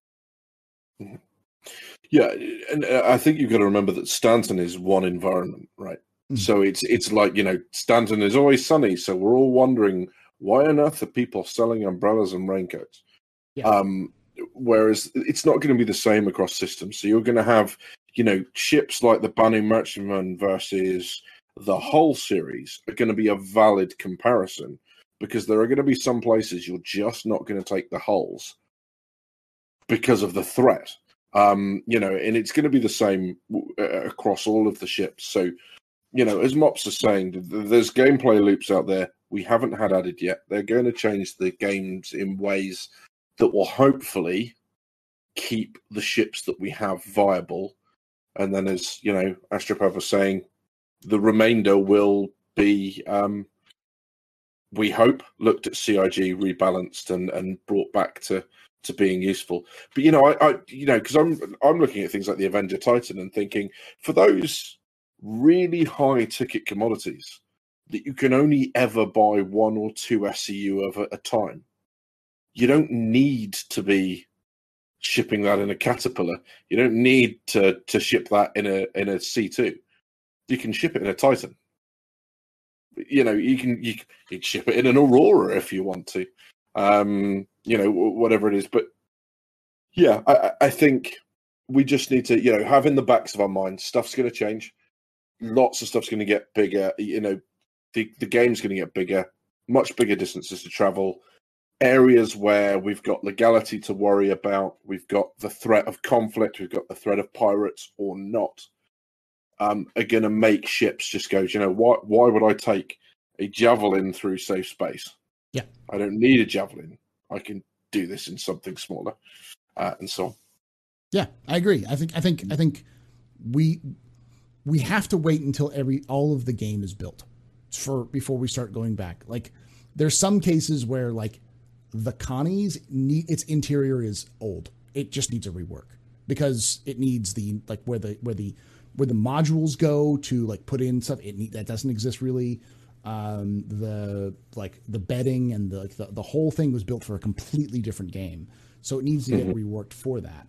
Yeah. And I think you've got to remember that Stanton is one environment, right? Mm-hmm. So it's Stanton is always sunny. So we're all wondering, why on earth are people selling umbrellas and raincoats? Yeah. Whereas it's not going to be the same across systems. So you're going to have, ships like the Banu Merchantman versus the whole series are going to be a valid comparison, because there are going to be some places you're just not going to take the hulls because of the threat. And it's going to be the same across all of the ships. So, as Mops is saying, there's gameplay loops out there we haven't had added yet. They're going to change the games in ways that will hopefully keep the ships that we have viable. And then, as Astropath was saying, the remainder will be we hope, looked at CIG, rebalanced, and brought back to being useful. But you know, I you know, because I'm looking at things like the Avenger Titan and thinking, for those really high ticket commodities that you can only ever buy one or two SCU of at a time, you don't need to be shipping that in a Caterpillar. You don't need to ship that in a C2. You can ship it in a Titan. You know, you can ship it in an Aurora if you want to, you know, whatever it is. But yeah, I think we just need to, you know, have in the backs of our minds, stuff's going to change. Lots of stuff's going to get bigger. You know, the game's going to get bigger, much bigger distances to travel, areas where we've got legality to worry about. We've got the threat of conflict. We've got the threat of pirates or not. Are going to make ships just go, you know, why would I take a Javelin through safe space? Yeah. I don't need a Javelin. I can do this in something smaller, and so on. Yeah, I agree. I think we have to wait until all of the game is built before we start going back. Like, there's some cases where, like, the Connie's need, its interior is old. It just needs a rework because it needs the, like, where the modules go to, like, put in stuff that doesn't exist really. The bedding and the whole thing was built for a completely different game, so it needs to get reworked for that.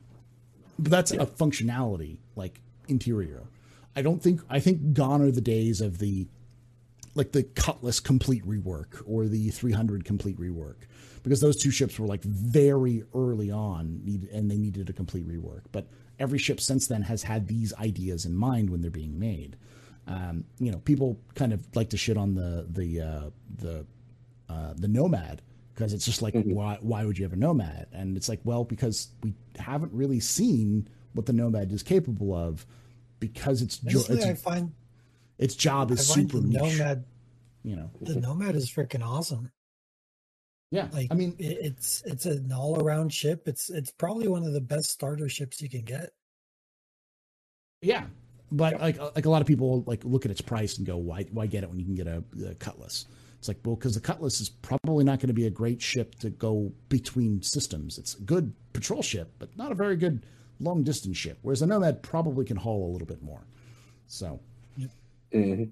But that's a functionality, like, interior. I think gone are the days of the, like, the Cutlass complete rework or the 300 complete rework, because those two ships were, like, very early on and they needed a complete rework. But every ship since then has had these ideas in mind when they're being made. You know, people kind of like to shit on the Nomad, because it's just like, why would you have a Nomad? And it's like, well, because we haven't really seen what the Nomad is capable of, because its job is super niche. Nomad, you know, the Nomad is freaking awesome. Yeah, like, I mean, it's an all-around ship. It's probably one of the best starter ships you can get. Yeah, but like a lot of people, like, look at its price and go, why get it when you can get a Cutlass? It's like, well, because the Cutlass is probably not going to be a great ship to go between systems. It's a good patrol ship, but not a very good long-distance ship. Whereas a Nomad probably can haul a little bit more. So, all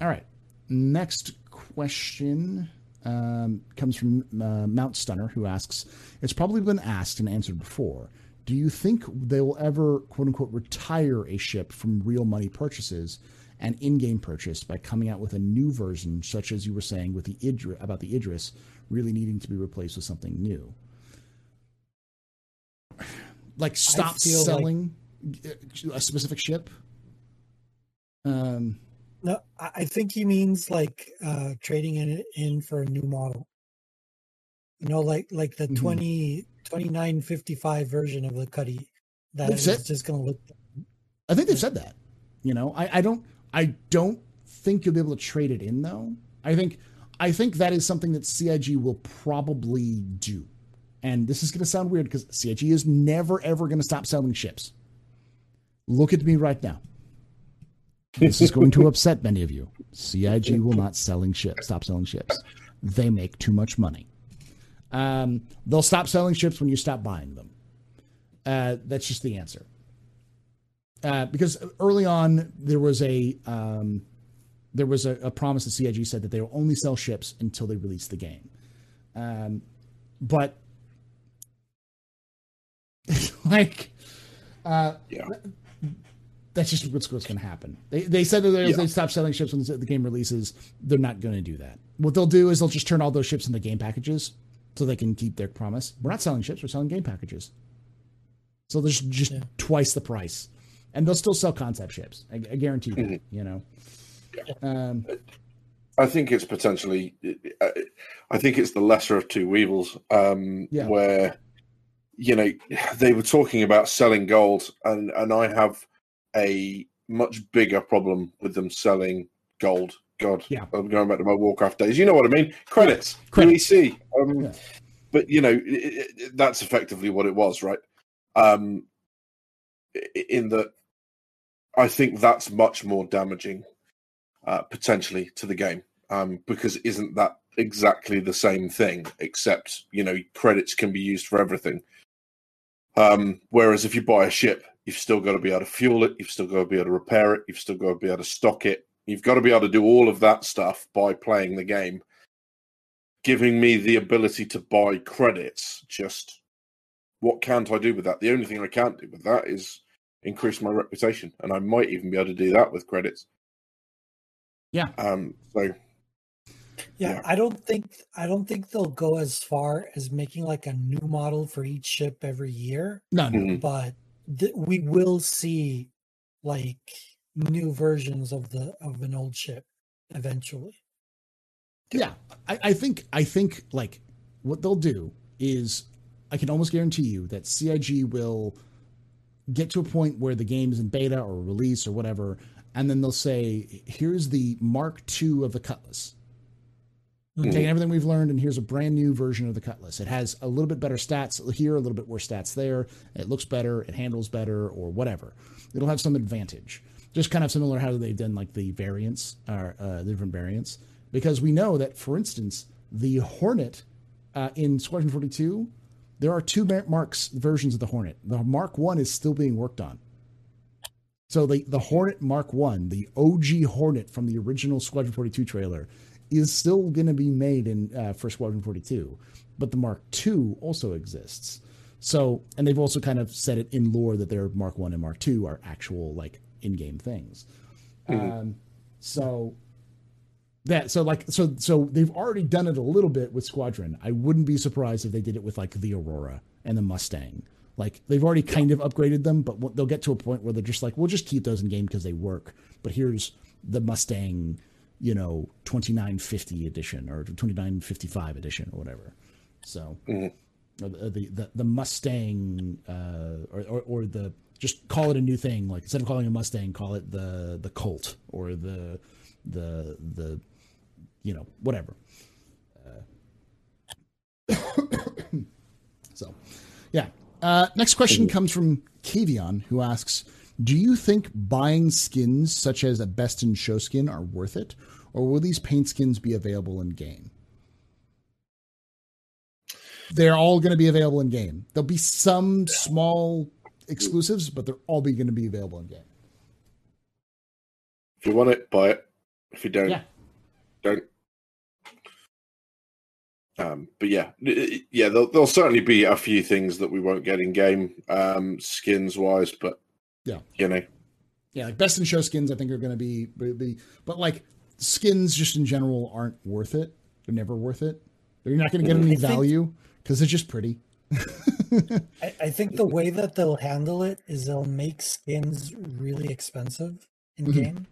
right, next question. Comes from Mount Stunner, who asks, it's probably been asked and answered before, do you think they will ever, quote-unquote, retire a ship from real money purchases and in-game purchase by coming out with a new version, such as you were saying with about the Idris really needing to be replaced with something new? Like, stop selling, like, a specific ship? No, I think he means, like, trading it in for a new model. You know, like the 2955 version of the Cuddy that is just going to look. I think they've said that. You know, I don't think you'll be able to trade it in, though. I think that is something that CIG will probably do. And this is going to sound weird, because CIG is never, ever going to stop selling ships. Look at me right now. This is going to upset many of you. CIG will not stop selling ships. They make too much money. They'll stop selling ships when you stop buying them. That's just the answer. Because early on, there was a promise that CIG said that they will only sell ships until they release the game. But like, yeah. That's just what's going to happen. They said that if they stop selling ships when the game releases, they're not going to do that. What they'll do is they'll just turn all those ships into game packages so they can keep their promise. We're not selling ships, we're selling game packages. So there's just twice the price. And they'll still sell concept ships. I guarantee that, you know. Yeah. I think it's potentially... I think it's the lesser of two evils, where, you know, they were talking about selling gold, and I have a much bigger problem with them selling gold. God, yeah. I'm going back to my Warcraft days. You know what I mean? Credits. EC. But, you know, that's effectively what it was, right? In that, I think that's much more damaging, potentially, to the game. because isn't that exactly the same thing, except, you know, credits can be used for everything. Whereas if you buy a ship, you've still got to be able to fuel it, you've still got to be able to repair it, you've still got to be able to stock it, you've got to be able to do all of that stuff by playing the game. Giving me the ability to buy credits, just what can't I do with that? The only thing I can't do with that is increase my reputation, and I might even be able to do that with credits. Yeah. Yeah, I don't think they'll go as far as making like a new model for each ship every year. No, mm-hmm. But we will see like new versions of an old ship eventually. Yeah, I think like what they'll do is, I can almost guarantee you that CIG will get to a point where the game is in beta or release or whatever, and then they'll say, here's the Mark II of the Cutlass. Mm-hmm. Taking everything we've learned, and here's a brand new version of the Cutlass. It has a little bit better stats here, a little bit worse stats there. It looks better, it handles better, or whatever. It'll have some advantage. Just kind of similar how they've done like the variants, or the different variants. Because we know that, for instance, the Hornet in Squadron 42, there are two Marks versions of the Hornet. The Mark I is still being worked on. So the Hornet Mark I, the OG Hornet from the original Squadron 42 trailer, is still going to be made in for Squadron 42. But the Mark II also exists. So, and they've also kind of said it in lore that their Mark I and Mark II are actual, like, in-game things. Mm-hmm. So they've already done it a little bit with Squadron. I wouldn't be surprised if they did it with like the Aurora and the Mustang. Like they've already kind of upgraded them, but they'll get to a point where they're just like, we'll just keep those in game because they work. But here's the Mustang, you know, 2950 edition or 2955 edition or whatever. So or the Mustang or the, just call it a new thing. Like instead of calling it a Mustang, call it the Colt or the you know, whatever. So, yeah. Next question comes from Kavion, who asks, do you think buying skins such as a Best in Show skin are worth it? Or will these paint skins be available in-game? They're all going to be available in-game. There'll be some small exclusives, but they're all going to be available in-game. If you want it, buy it. If you don't, don't. But yeah, there'll certainly be a few things that we won't get in game, skins-wise. But you know, like Best in Show skins, I think are going to be really, but like skins just in general aren't worth it. They're never worth it. You're not going to get any value because they're just pretty. I think the way that they'll handle it is they'll make skins really expensive in game.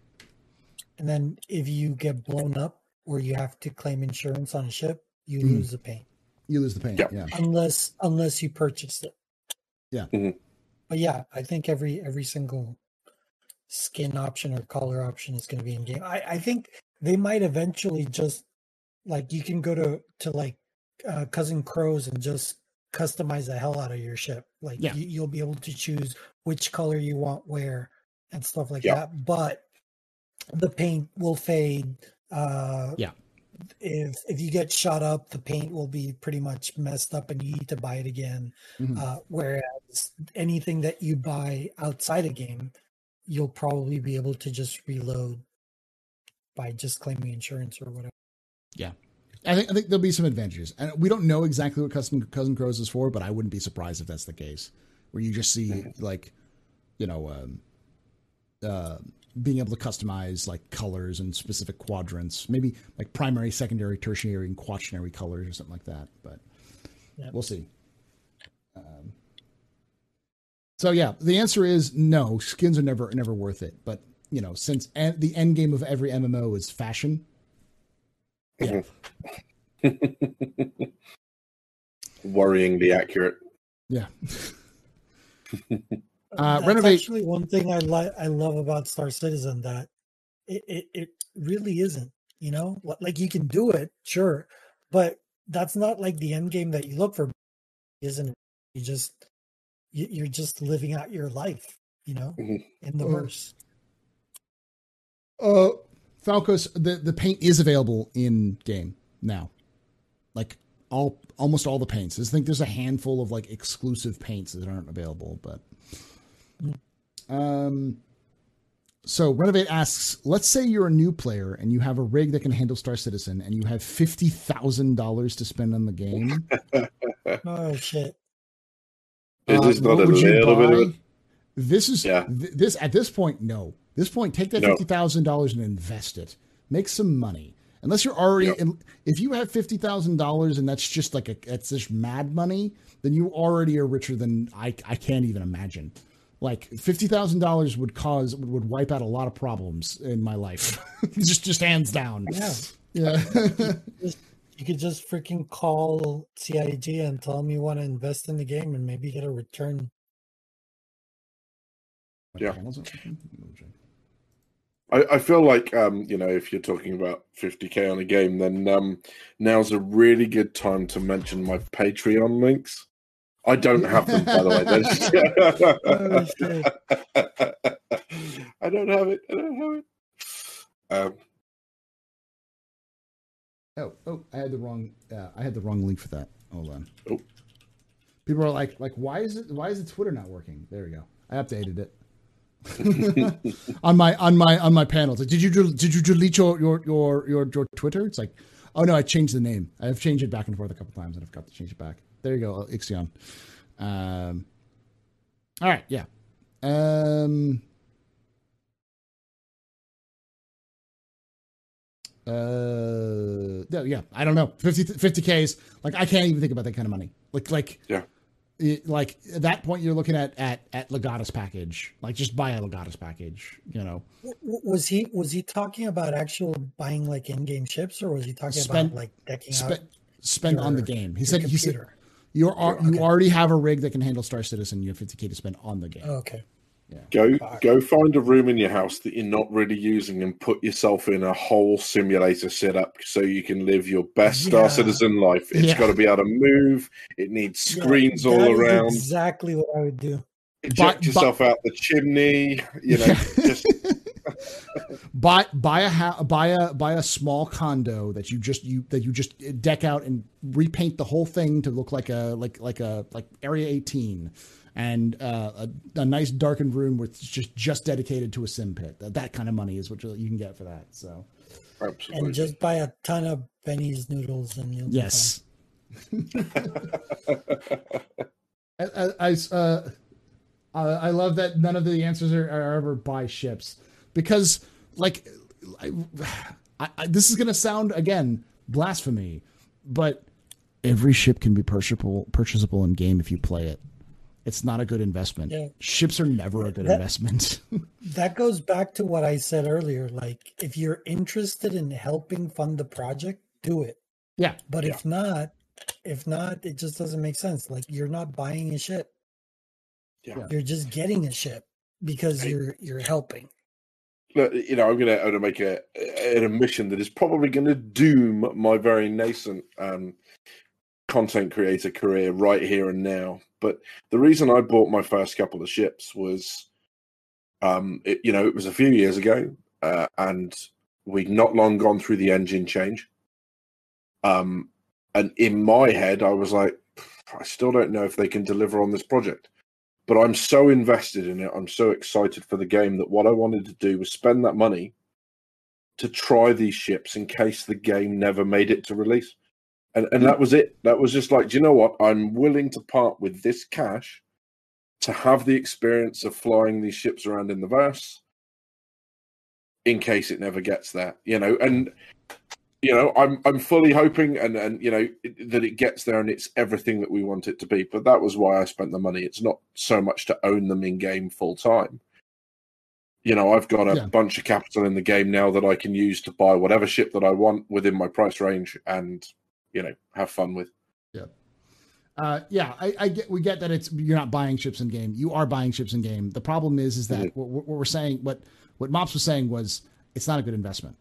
And then if you get blown up or you have to claim insurance on a ship, you lose the paint. You lose the paint, yeah. Unless you purchased it. Yeah. Mm-hmm. But yeah, I think every single skin option or color option is going to be in game. I think they might eventually just, like, you can go to like Cousin Crow's and just customize the hell out of your ship. Like you'll be able to choose which color you want where and stuff like that. But the paint will fade. If you get shot up, the paint will be pretty much messed up and you need to buy it again. Mm-hmm. Whereas anything that you buy outside a game, you'll probably be able to just reload by just claiming insurance or whatever. Yeah. I think there'll be some advantages. And we don't know exactly what Cousin Crow's is for, but I wouldn't be surprised if that's the case. Where you just see like, you know, being able to customize like colors and specific quadrants, maybe like primary, secondary, tertiary, and quaternary colors or something like that. But we'll see. So yeah, the answer is no, skins are never worth it. But you know, since the end game of every MMO is fashion. Yeah. Worryingly accurate. Yeah. That's actually one thing I love about Star Citizen, that it really isn't, you know, like you can do it, sure, but that's not like the end game that you look for, isn't it? You're just living out your life, you know, in the verse. Falcos, the paint is available in game now. Like almost all the paints. I think there's a handful of like exclusive paints that aren't available, but so Renovate asks, let's say you're a new player and you have a rig that can handle Star Citizen and you have $50,000 to spend on the game. Oh shit. It is not a little bit of a... This is this at this point, no. This point, take that $50,000 and invest it. Make some money. Unless you're already in, if you have $50,000 and that's just like that's just mad money, then you already are richer than I can't even imagine. Like $50,000 would wipe out a lot of problems in my life. just hands down. Yeah. Yeah. You could just freaking call CIG and tell them you want to invest in the game and maybe get a return. Yeah. I feel like, you know, if you're talking about 50K on a game, then now's a really good time to mention my Patreon links. I don't have them, by the way. I don't have it. I had the wrong link for that. Hold on. Oh. People are like, why is the Twitter not working? There we go. I updated it on my panel. It's like, did you delete your Twitter? It's like, oh no, I changed the name. I have changed it back and forth a couple times, and I forgot to change it back. There you go, Ixion. All right, yeah. Yeah, I don't know. 50Ks. Like, I can't even think about that kind of money. Like at that point, you're looking at Legatus package. Like, just buy a Legatus package. You know, was he talking about actual buying like in-game ships, or was he talking about like decking out? Spend on the game. He said you already have a rig that can handle Star Citizen. You have $50K to spend on the game. Oh, okay. Yeah. Go find a room in your house that you're not really using and put yourself in a whole simulator setup so you can live your best Star Citizen life. It's got to be able to move. It needs screens all around. Exactly what I would do. Eject yourself out the chimney. You know, just buy a small condo that you just deck out and repaint the whole thing to look like Area 18. And a nice darkened room with just dedicated to a sim pit. That kind of money is what you can get for that. So, absolutely. And just buy a ton of Benny's noodles and you'll be fine. I love that none of the answers are ever buy ships, because like this is gonna sound again blasphemy, but every ship can be purchasable in game if you play it. It's not a good investment. Yeah. Ships are never a good investment. That goes back to what I said earlier. Like, if you're interested in helping fund the project, do it. Yeah. But if not, it just doesn't make sense. Like, you're not buying a ship. Yeah. You're just getting a ship because you're helping. Look, you know, I'm gonna make an admission that is probably gonna doom my very nascent content creator career right here and now. But the reason I bought my first couple of ships was, it was a few years ago, and we'd not long gone through the engine change. And in my head, I was like, I still don't know if they can deliver on this project. But I'm so invested in it, I'm so excited for the game, that what I wanted to do was spend that money to try these ships in case the game never made it to release. And that was it. That was just like, do you know what? I'm willing to part with this cash to have the experience of flying these ships around in the verse in case it never gets there, you know. And, you know, I'm fully hoping and you know, that it gets there and it's everything that we want it to be. But that was why I spent the money. It's not so much to own them in-game full-time. You know, I've got a bunch of capital in the game now that I can use to buy whatever ship that I want within my price range and... you know, have fun with. Yeah. We get that you're not buying ships in game. You are buying ships in game. The problem is that what we're saying, what Mops was saying was, it's not a good investment.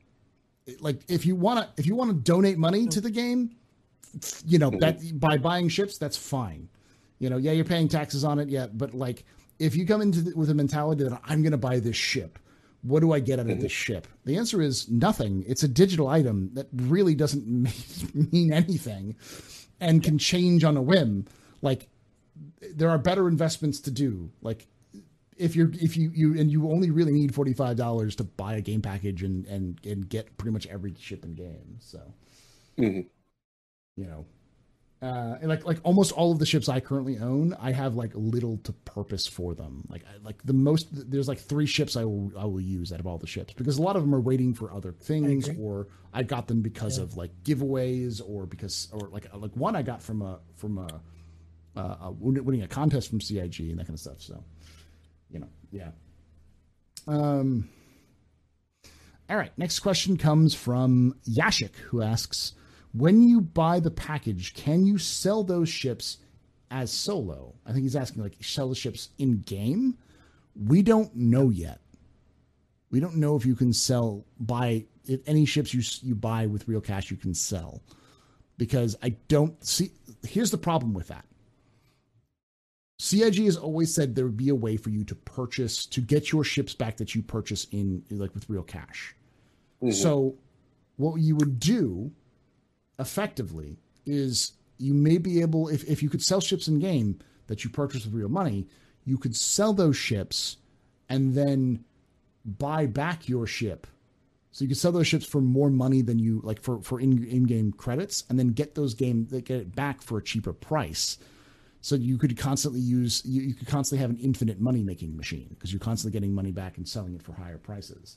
Like, if you want to donate money to the game, you know, that by buying ships, that's fine. You know, yeah, you're paying taxes on it. Yeah. But like, if you come with a mentality that I'm going to buy this ship what do I get out of this ship? The answer is nothing. It's a digital item that really doesn't mean anything and can change on a whim. Like, there are better investments to do. Like, if you only really need $45 to buy a game package and get pretty much every ship in game. So, you know, and like almost all of the ships I currently own, I have like little to purpose for them. Like the most, there's like 3 ships I will use out of all the ships, because a lot of them are waiting for other things, or I got them because of like giveaways, or because, or like one I got from winning a contest from CIG and that kind of stuff. So, you know, all right. Next question comes from Yashik, who asks, when you buy the package, can you sell those ships as solo? I think he's asking, like, sell the ships in game. We don't know yet. We don't know if you can if any ships you buy with real cash, you can sell, because I don't see, here's the problem with that. CIG has always said there would be a way for you to get your ships back that you purchase in, like, with real cash. So what you would do effectively is you may be able, if you could sell ships in game that you purchase with real money, you could sell those ships and then buy back your ship. So you could sell those ships for more money than you, like, for in-game credits, and then get those get it back for a cheaper price. So you could constantly you could constantly have an infinite money making machine, because you're constantly getting money back and selling it for higher prices.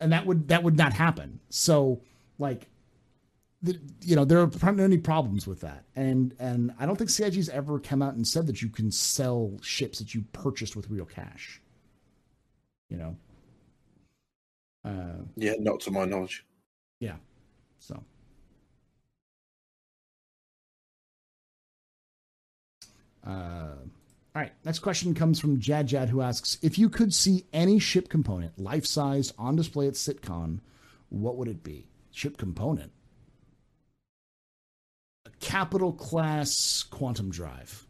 And that would not happen. So, like, you know, there are many problems with that. And I don't think CIG's ever come out and said that you can sell ships that you purchased with real cash, you know? Yeah, not to my knowledge. Yeah. So, all right. Next question comes from Jad, who asks, if you could see any ship component life-size on display at SitCon, what would it be? Ship component? A capital class quantum drive.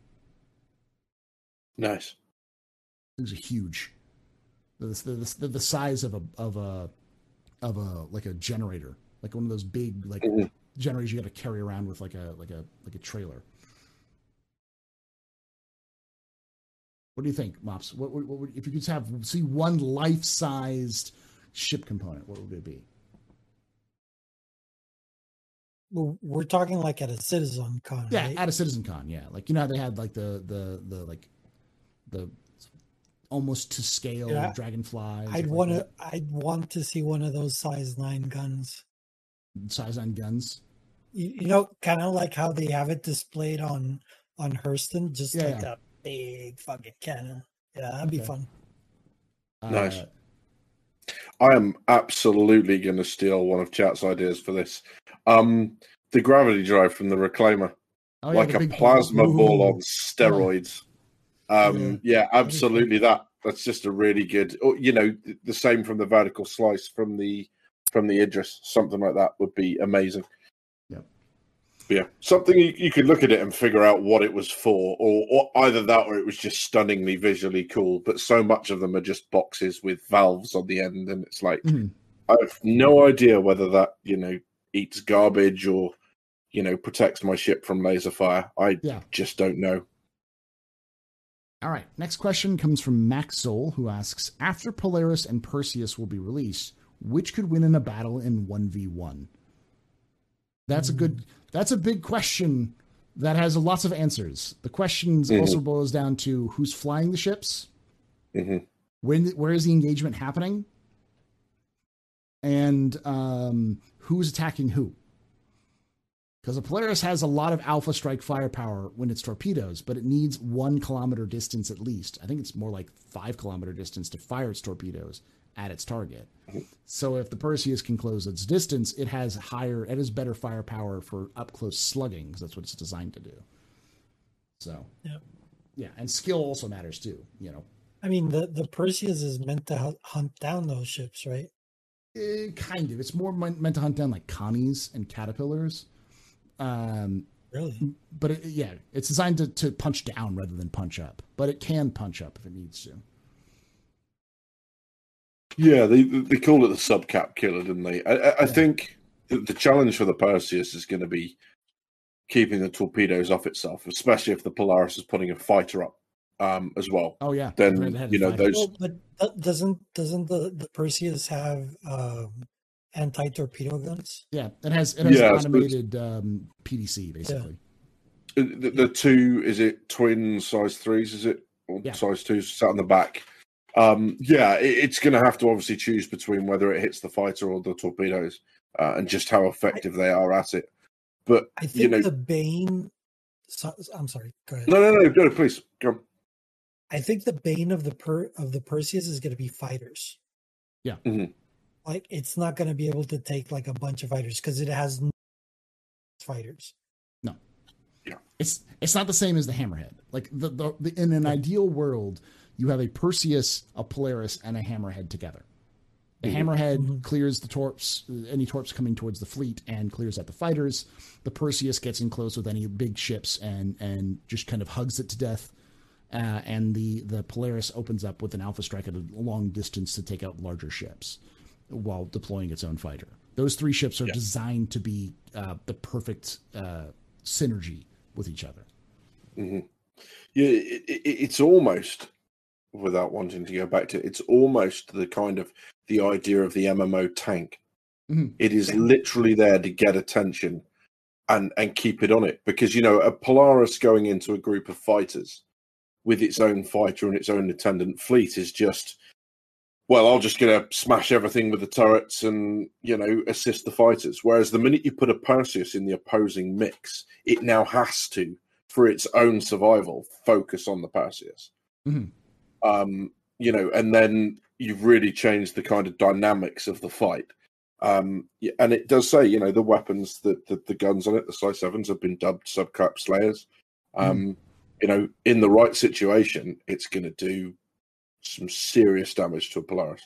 Nice. Those are huge. The size of a like a generator, like one of those big, like, generators you got to carry around with like a trailer. What do you think, Mops? What if you could see one life-sized ship component, what would it be? Well, we're talking like at a Citizen Con, right? At a Citizen Con, like, you know how they had like the almost to scale dragonflies. I'd want to see one of those size 9 guns. Size 9 guns. You know, kind of like how they have it displayed on Hurston, just like that. Big fucking cannon. Yeah, that'd be fun. Nice. I am absolutely going to steal one of Chat's ideas for this. The gravity drive from the Reclaimer. Like a plasma ball on steroids. Yeah, absolutely that. That's just a really good, you know, the same from the vertical slice from the Idris. Something like that would be amazing. Yeah, something you could look at it and figure out what it was for, or either that, or it was just stunningly visually cool. But so much of them are just boxes with valves on the end, and it's like, I have no idea whether that, you know, eats garbage or, you know, protects my ship from laser fire. I just don't know. All right, next question comes from Max Zoll, who asks, after Polaris and Perseus will be released, which could win in a battle in 1v1? That's a big question that has lots of answers. The question also boils down to who's flying the ships, where is the engagement happening, and who's attacking who. Because the Polaris has a lot of alpha strike firepower when it's torpedoes, but it needs 1 kilometer distance at least. I think it's more like 5 kilometer distance to fire its torpedoes at its target. So if the Perseus can close its distance, it has better firepower for up close slugging, because that's what it's designed to do. So and skill also matters too, you know. I mean, the Perseus is meant to hunt down those ships, right? Kind of. It's more meant to hunt down like Connies and Caterpillars. Really? But it's designed to punch down rather than punch up, but it can punch up if it needs to. Yeah, they called it the subcap killer, didn't they? I think the challenge for the Perseus is going to be keeping the torpedoes off itself, especially if the Polaris is putting a fighter up as well. Oh yeah, then you know those. Well, but doesn't the Perseus have anti-torpedo guns? Yeah, it has automated PDC basically. Yeah. The two, is it twin size threes? Is it or size twos sat on the back? It's going to have to obviously choose between whether it hits the fighter or the torpedoes, and just how effective they are at it. But I think the bane. So, I'm sorry. Go ahead. No, please go on. I think the bane of the Perseus is going to be fighters. Yeah, mm-hmm. Like it's not going to be able to take like a bunch of fighters because it has no fighters. No, yeah, it's not the same as the Hammerhead. Like the in an ideal world. You have a Perseus, a Polaris, and a Hammerhead together. The Hammerhead clears the torps, any torps coming towards the fleet, and clears out the fighters. The Perseus gets enclosed with any big ships and just kind of hugs it to death. And the Polaris opens up with an Alpha Strike at a long distance to take out larger ships while deploying its own fighter. Those three ships are designed to be the perfect synergy with each other. Mm-hmm. Yeah, it's almost... without wanting to go back to it, it's almost the kind of the idea of the MMO tank. Mm-hmm. It is literally there to get attention and keep it on it. Because, a Polaris going into a group of fighters with its own fighter and its own attendant fleet is just, well, I'm just going to smash everything with the turrets and, assist the fighters. Whereas the minute you put a Perseus in the opposing mix, it now has to, for its own survival, focus on the Perseus. Mm-hmm. And then you've really changed the kind of dynamics of the fight. And it does say, the weapons, the guns on it, the size 7s have been dubbed subcap slayers. In the right situation, it's going to do some serious damage to a Polaris.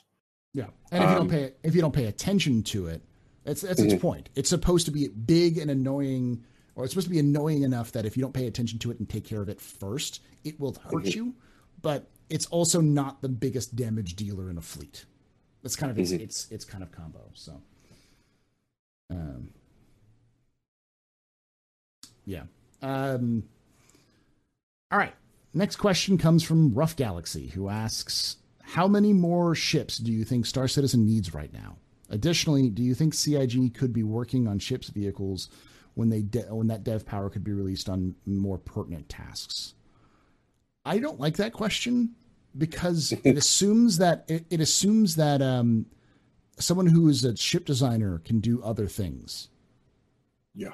Yeah, and if you don't pay attention to it, that's its point. It's supposed to be big and annoying, or it's supposed to be annoying enough that if you don't pay attention to it and take care of it first, it will hurt you. But it's also not the biggest damage dealer in a fleet. That's kind of its kind of combo. So, all right. Next question comes from Rough Galaxy, who asks, "How many more ships do you think Star Citizen needs right now? Additionally, do you think CIG could be working on ships vehicles when when that dev power could be released on more pertinent tasks?" I don't like that question because it assumes that someone who is a ship designer can do other things. Yeah.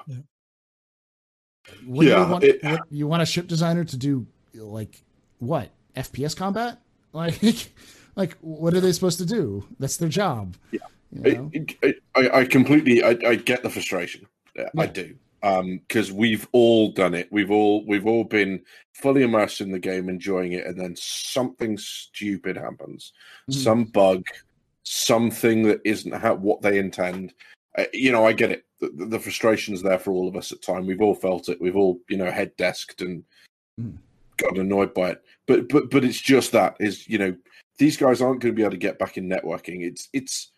You want a ship designer to do like what? FPS combat? Like what are they supposed to do? That's their job. Yeah. I completely get the frustration. Yeah. I do. Because we've all done it. We've all been fully immersed in the game, enjoying it, and then something stupid happens. Mm-hmm. Some bug, something that isn't what they intend. I get it. The frustration's there for all of us at time. We've all felt it. We've all, head desked and gotten annoyed by it. But it's just that is, these guys aren't going to be able to get back in networking. It's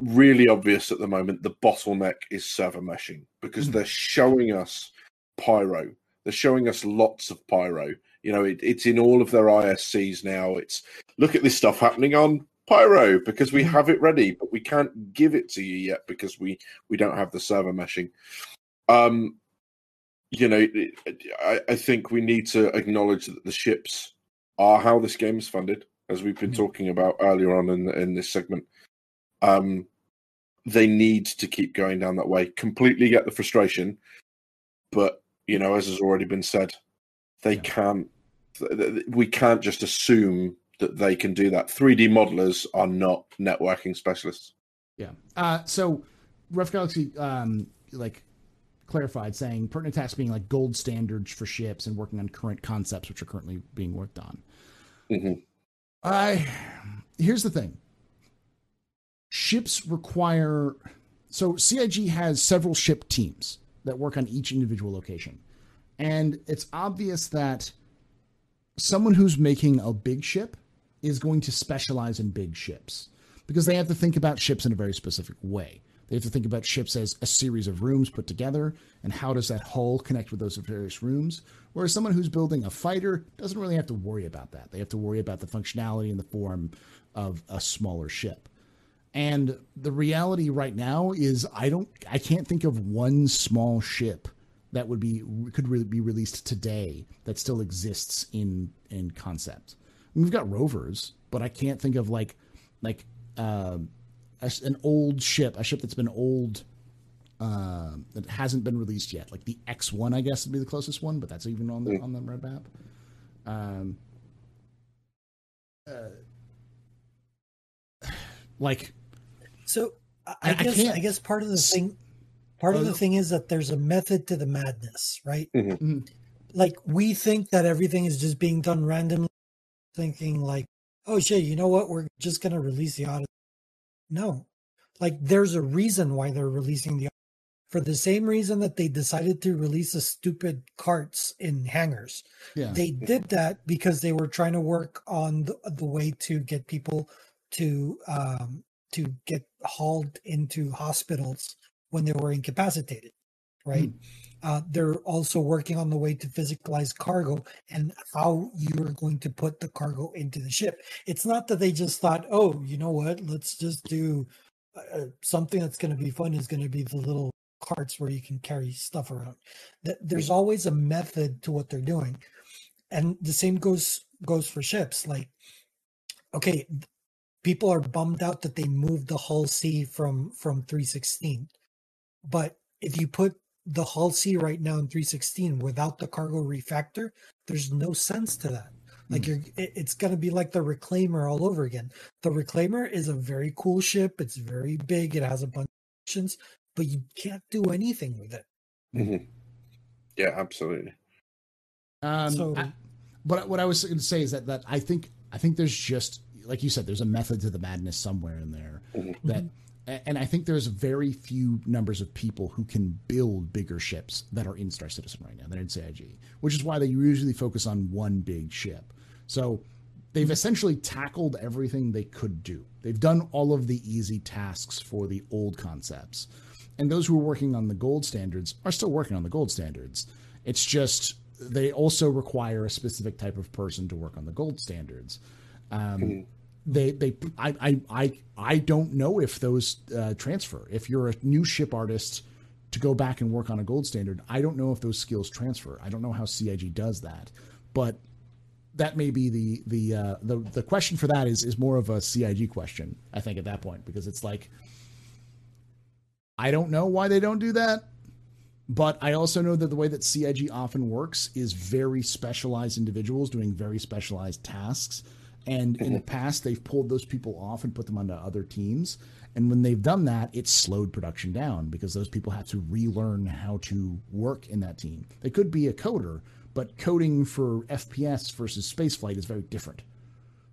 really obvious at the moment the bottleneck is server meshing because they're showing us Pyro. They're showing us lots of Pyro. It's in all of their ISCs now. It's look at this stuff happening on Pyro because we have it ready, but we can't give it to you yet because we don't have the server meshing. I think we need to acknowledge that the ships are how this game is funded, as we've been talking about earlier on in this segment. They need to keep going down that way. Completely get the frustration, but as has already been said, they can't. We can't just assume that they can do that. 3D modelers are not networking specialists. Yeah. So, Rough Galaxy clarified, saying pertinent tasks being like gold standards for ships and working on current concepts which are currently being worked on. Mm-hmm. Here's the thing. Ships require... So CIG has several ship teams that work on each individual location. And it's obvious that someone who's making a big ship is going to specialize in big ships. because they have to think about ships in a very specific way. They have to think about ships as a series of rooms put together, and how does that hull connect with those various rooms? Whereas someone who's building a fighter doesn't really have to worry about that. They have to worry about the functionality in the form of a smaller ship. And the reality right now is I can't think of one small ship that could be released today that still exists in concept. And we've got rovers, but I can't think of an old ship, a ship that's been old, that hasn't been released yet. Like the X1, I guess, would be the closest one, but that's even on the red map. So I guess part of the thing is that there's a method to the madness, right? Mm-hmm. Mm-hmm. Like we think that everything is just being done randomly, thinking like, oh shit, you know what? We're just going to release the Odyssey. No, like there's a reason why they're releasing the, for the same reason that they decided to release the stupid carts in hangars. Yeah. They did that because they were trying to work on the way to get people to get hauled into hospitals when they were incapacitated, right? They're also working on the way to physicalize cargo and how you're going to put the cargo into the ship. It's not that they just thought, oh, you know what, let's just do something that's going to be fun is going to be the little carts where you can carry stuff around. There's always a method to what they're doing. And the same goes for ships. Like, okay, people are bummed out that they moved the hull C from 316. But if you put the hull C right now in 316 without the cargo refactor, there's no sense to that. Like it's going to be like the Reclaimer all over again. The Reclaimer is a very cool ship. It's very big. It has a bunch of options, but you can't do anything with it. Mm-hmm. Yeah, absolutely. But what I was going to say is that I think there's just, like you said, there's a method to the madness somewhere in there. Mm-hmm. And I think there's very few numbers of people who can build bigger ships that are in Star Citizen right now, that are in CIG, which is why they usually focus on one big ship. So they've essentially tackled everything they could do. They've done all of the easy tasks for the old concepts. And those who are working on the gold standards are still working on the gold standards. It's just they also require a specific type of person to work on the gold standards. I don't know if those transfer. If you're a new ship artist to go back and work on a gold standard, I don't know if those skills transfer. I don't know how CIG does that, but that may be the question for that is more of a CIG question, I think, at that point, because it's like, I don't know why they don't do that, but I also know that the way that CIG often works is very specialized individuals doing very specialized tasks. And in the past, they've pulled those people off and put them onto other teams. And when they've done that, it's slowed production down because those people have to relearn how to work in that team. They could be a coder, but coding for FPS versus spaceflight is very different.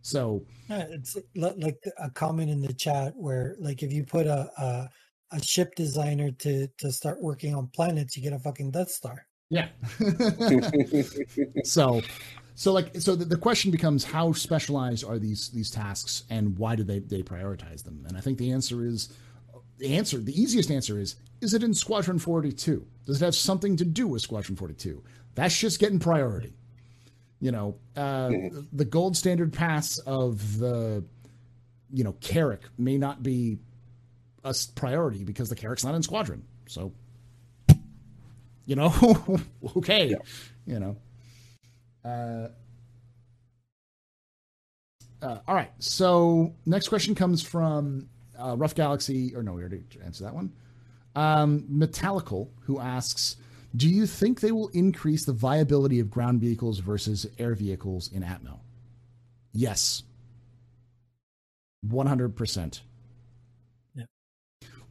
So yeah, it's like a comment in the chat where, like, if you put a ship designer to start working on planets, you get a fucking Death Star. Yeah. So the question becomes, how specialized are these tasks, and why do they prioritize them? And I think the easiest answer is it in Squadron 42? Does it have something to do with Squadron 42? That's just getting priority. You know, the gold standard pass of the, you know, Carrick may not be a priority because the Carrick's not in Squadron. So, you know, okay, yeah. You know. All right. So next question comes from Rough Galaxy, or no, we already answered that one. Metallical, who asks, do you think they will increase the viability of ground vehicles versus air vehicles in Atmo? Yes. 100%. Yeah.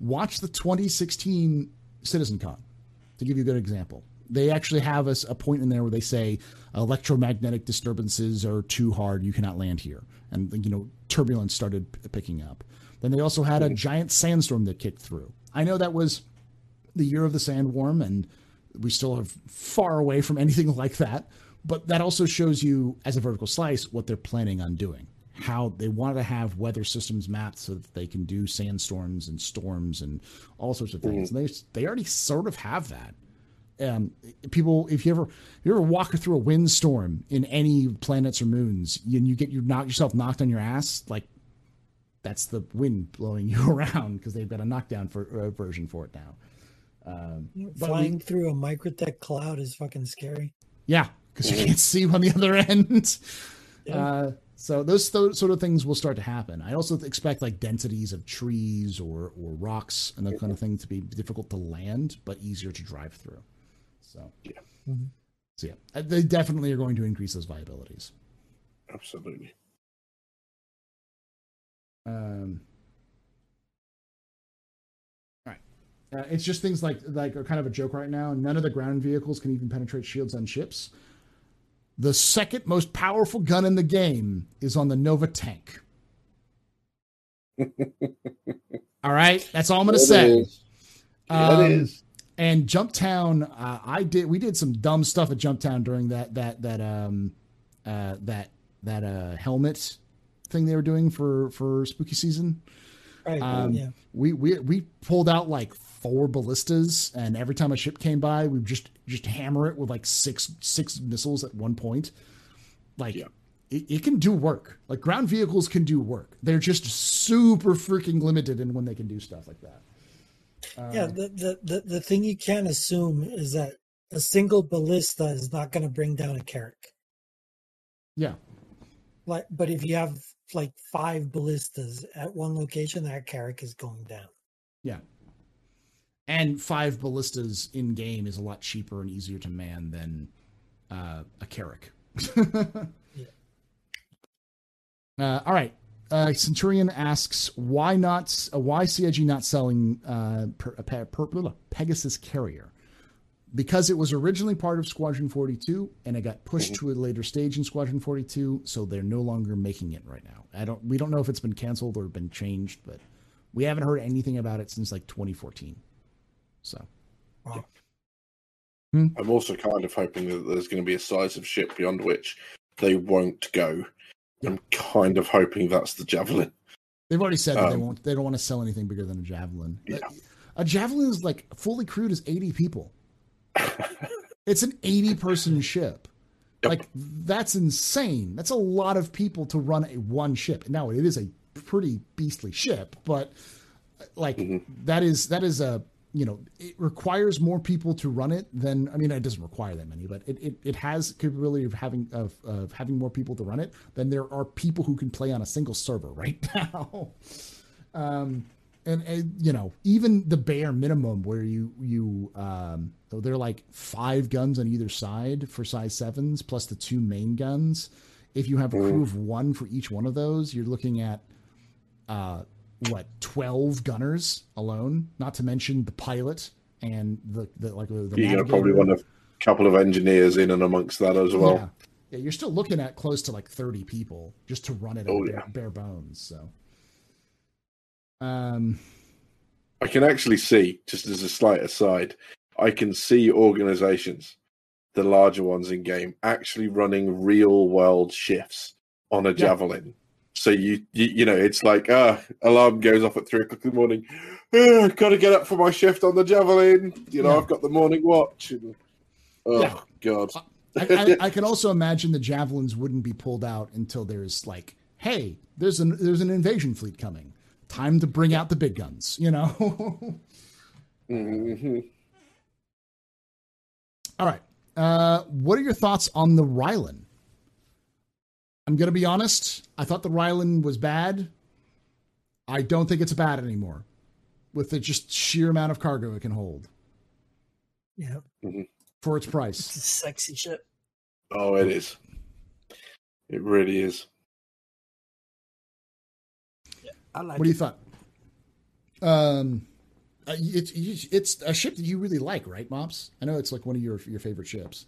Watch the 2016 CitizenCon to give you a good example. They actually have a point in there where they say electromagnetic disturbances are too hard. You cannot land here. And, you know, turbulence started picking up. Then they also had a giant sandstorm that kicked through. I know that was the year of the sandworm, and we still are far away from anything like that. But that also shows you, as a vertical slice, what they're planning on doing. how they wanted to have weather systems mapped so that they can do sandstorms and storms and all sorts of things. Mm-hmm. They already sort of have that. People, if you ever walk through a windstorm in any planets or moons, and you get yourself knocked on your ass, like that's the wind blowing you around because they've got a knockdown version for it now. Flying through a microtech cloud is fucking scary. Yeah, because you can't see on the other end. Yeah. So those sort of things will start to happen. I also expect like densities of trees or rocks and that kind of thing to be difficult to land, but easier to drive through. So yeah, they definitely are going to increase those viabilities. Absolutely. All right. It's just things like are kind of a joke right now. None of the ground vehicles can even penetrate shields on ships. The second most powerful gun in the game is on the Nova tank. All right, that's all I'm going to say. And Jumptown, we did some dumb stuff at Jumptown during that helmet thing they were doing for spooky season. Right. Yeah. We pulled out like 4 ballistas, and every time a ship came by, we just hammer it with like six missiles at one point. Like it can do work. Like ground vehicles can do work. They're just super freaking limited in when they can do stuff like that. The thing you can't assume is that a single ballista is not going to bring down a Carrick. Yeah. Like, but if you have like 5 ballistas at one location, that Carrick is going down. Yeah. And 5 ballistas in game is a lot cheaper and easier to man than a Carrick. Yeah. All right. Centurion asks, why CIG not selling Pegasus Carrier? Because it was originally part of Squadron 42, and it got pushed to a later stage in Squadron 42, so they're no longer making it right now. We don't know if it's been canceled or been changed, but we haven't heard anything about it since like 2014. So, wow. I'm also kind of hoping that there's going to be a size of ship beyond which they won't go. Yeah. I'm kind of hoping that's the Javelin. They've already said that they don't want to sell anything bigger than a Javelin. Yeah. A Javelin is like fully crewed is 80 people. It's an 80-person ship. Yep. Like, that's insane. That's a lot of people to run one ship. Now, it is a pretty beastly ship, but like that is a, you know, it requires more people to run it than, I mean, it doesn't require that many, but it has capability of having more people to run it than there are people who can play on a single server right now. And you know, even the bare minimum where you they're like 5 guns on either side for size 7s plus the 2 main guns. If you have a crew of 1 for each one of those, you're looking at 12 gunners alone. Not to mention the pilot and the you're gonna probably want a couple of engineers in and amongst that as well. Yeah, you're still looking at close to like 30 people just to run it bare bones. So. I can actually see, just as a slight aside, I can see organizations, the larger ones in game, actually running real world shifts on a Javelin. So you know, it's like, alarm goes off at 3:00 in the morning. Gotta get up for my shift on the Javelin. You know, I've got the morning watch. And, God. I can also imagine the Javelins wouldn't be pulled out until there's like, hey, there's an invasion fleet coming. Time to bring out the big guns, you know? All right. What are your thoughts on the Rylan? I'm going to be honest. I thought the Rylan was bad. I don't think it's bad anymore with the just sheer amount of cargo it can hold. Yeah. For its price. It's a sexy ship. Oh, it is. It really is. Like what do you think? It's a ship that you really like, right, Mops? I know it's like one of your favorite ships.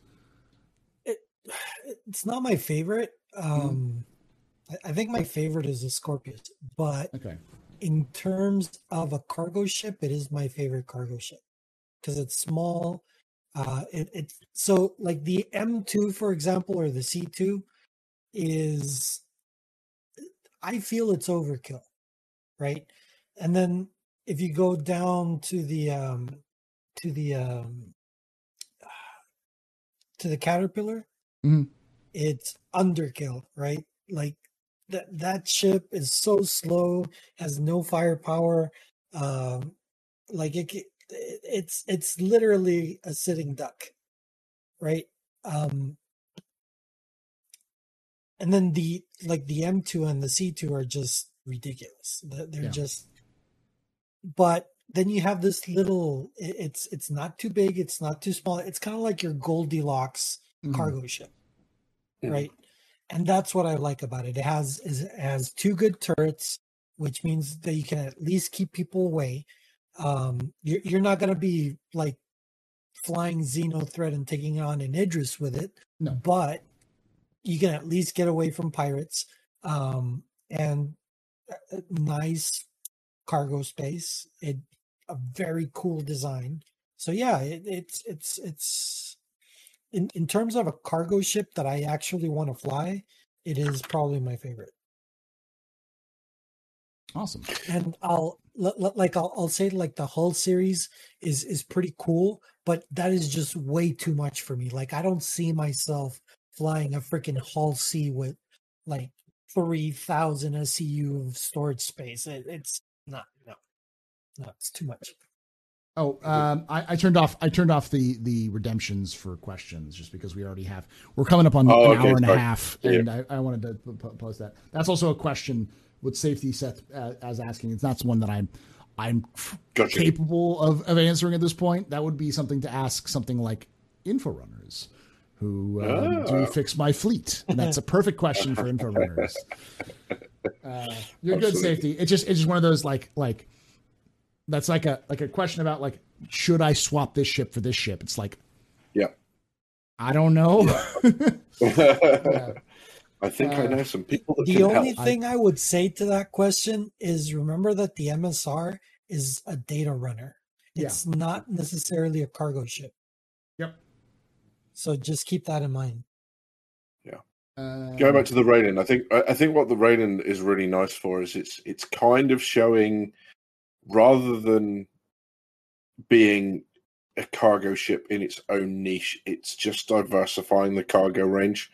It's not my favorite. I think my favorite is the Scorpius, but in terms of a cargo ship, it is my favorite cargo ship because it's small. So like the M2, for example, or the C2 is I feel it's overkill, right? And then if you go down to the Caterpillar, mm-hmm. It's underkill, right? Like that ship is so slow, has no firepower. It's literally a sitting duck, right? And then the M2 and the C2 are just ridiculous. They're just. But then you have this little. It's not too big. It's not too small. It's kind of like your Goldilocks cargo ship, right? And that's what I like about it. It has two good turrets, which means that you can at least keep people away. You're not going to be like flying Xenothreat and taking on an Idris with it, but you can at least get away from pirates, and nice cargo space. A very cool design. So yeah, it's in terms of a cargo ship that I actually want to fly, it is probably my favorite. Awesome. And I'll say like the Hull series is pretty cool, but that is just way too much for me. Like I don't see myself flying a freaking Hull C with like 3,000 SCU of storage space. It's not, it's too much. Oh, I turned off the redemptions for questions just because we're coming up on an hour and a half, and I wanted to pose that. That's also a question with safety Seth as asking. It's not one that I'm capable of answering at this point. That would be something to ask something like InfoRunners, who do fix my fleet. And that's a perfect question for InfoRunners. You're good, safety. It's just one of those like that's like a question about like, should I swap this ship for this ship? It's like, I don't know. Yeah. I think I know some people that can help. The only thing I would say to that question is remember that the MSR is a data runner. It's not necessarily a cargo ship. Yep. So just keep that in mind. Yeah. Going back to the Raiden, I think what the Raiden is really nice for is it's kind of showing, rather than being a cargo ship in its own niche, it's just diversifying the cargo range.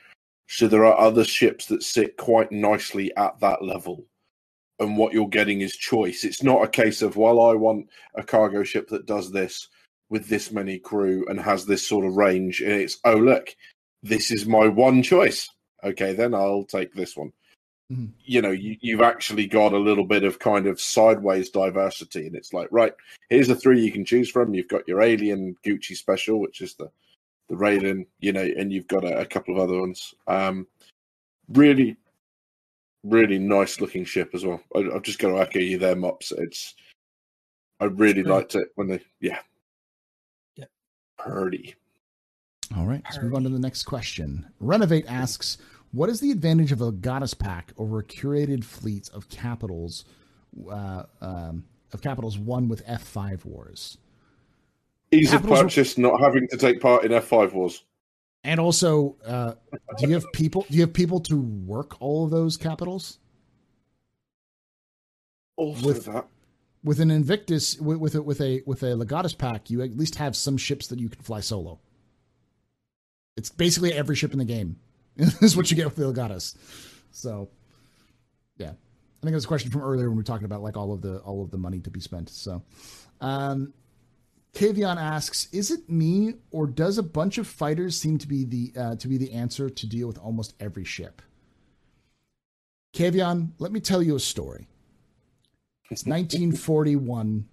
So there are other ships that sit quite nicely at that level. And what you're getting is choice. It's not a case of, well, I want a cargo ship that does this with this many crew and has this sort of range. And it's, oh, look, this is my one choice. Okay, then I'll take this one. Mm-hmm. You know, you've actually got a little bit of kind of sideways diversity. And it's like, right, here's the three you can choose from. You've got your Alien Gucci Special, which is the Raiden, you know, and you've got a couple of other ones. Really, really nice looking ship as well. I've just got to echo you there, Mops. I really liked it when they, Purdy. All right, let's move on to the next question. Renovate asks, what is the advantage of a goddess pack over a curated fleet of capitals? Of capitals won with F5 wars. Ease of purchase, not having to take part in F5 wars, and also, do you have people to work all of those capitals? Also, with an Invictus, with a Legatus pack, you at least have some ships that you can fly solo. It's basically every ship in the game. Is what you get with the Legatus. So, yeah, I think that's a question from earlier when we were talking about like all of the money to be spent. So, Kavion asks, is it me or does a bunch of fighters seem to be the answer to deal with almost every ship? Kavion, let me tell you a story. It's 1941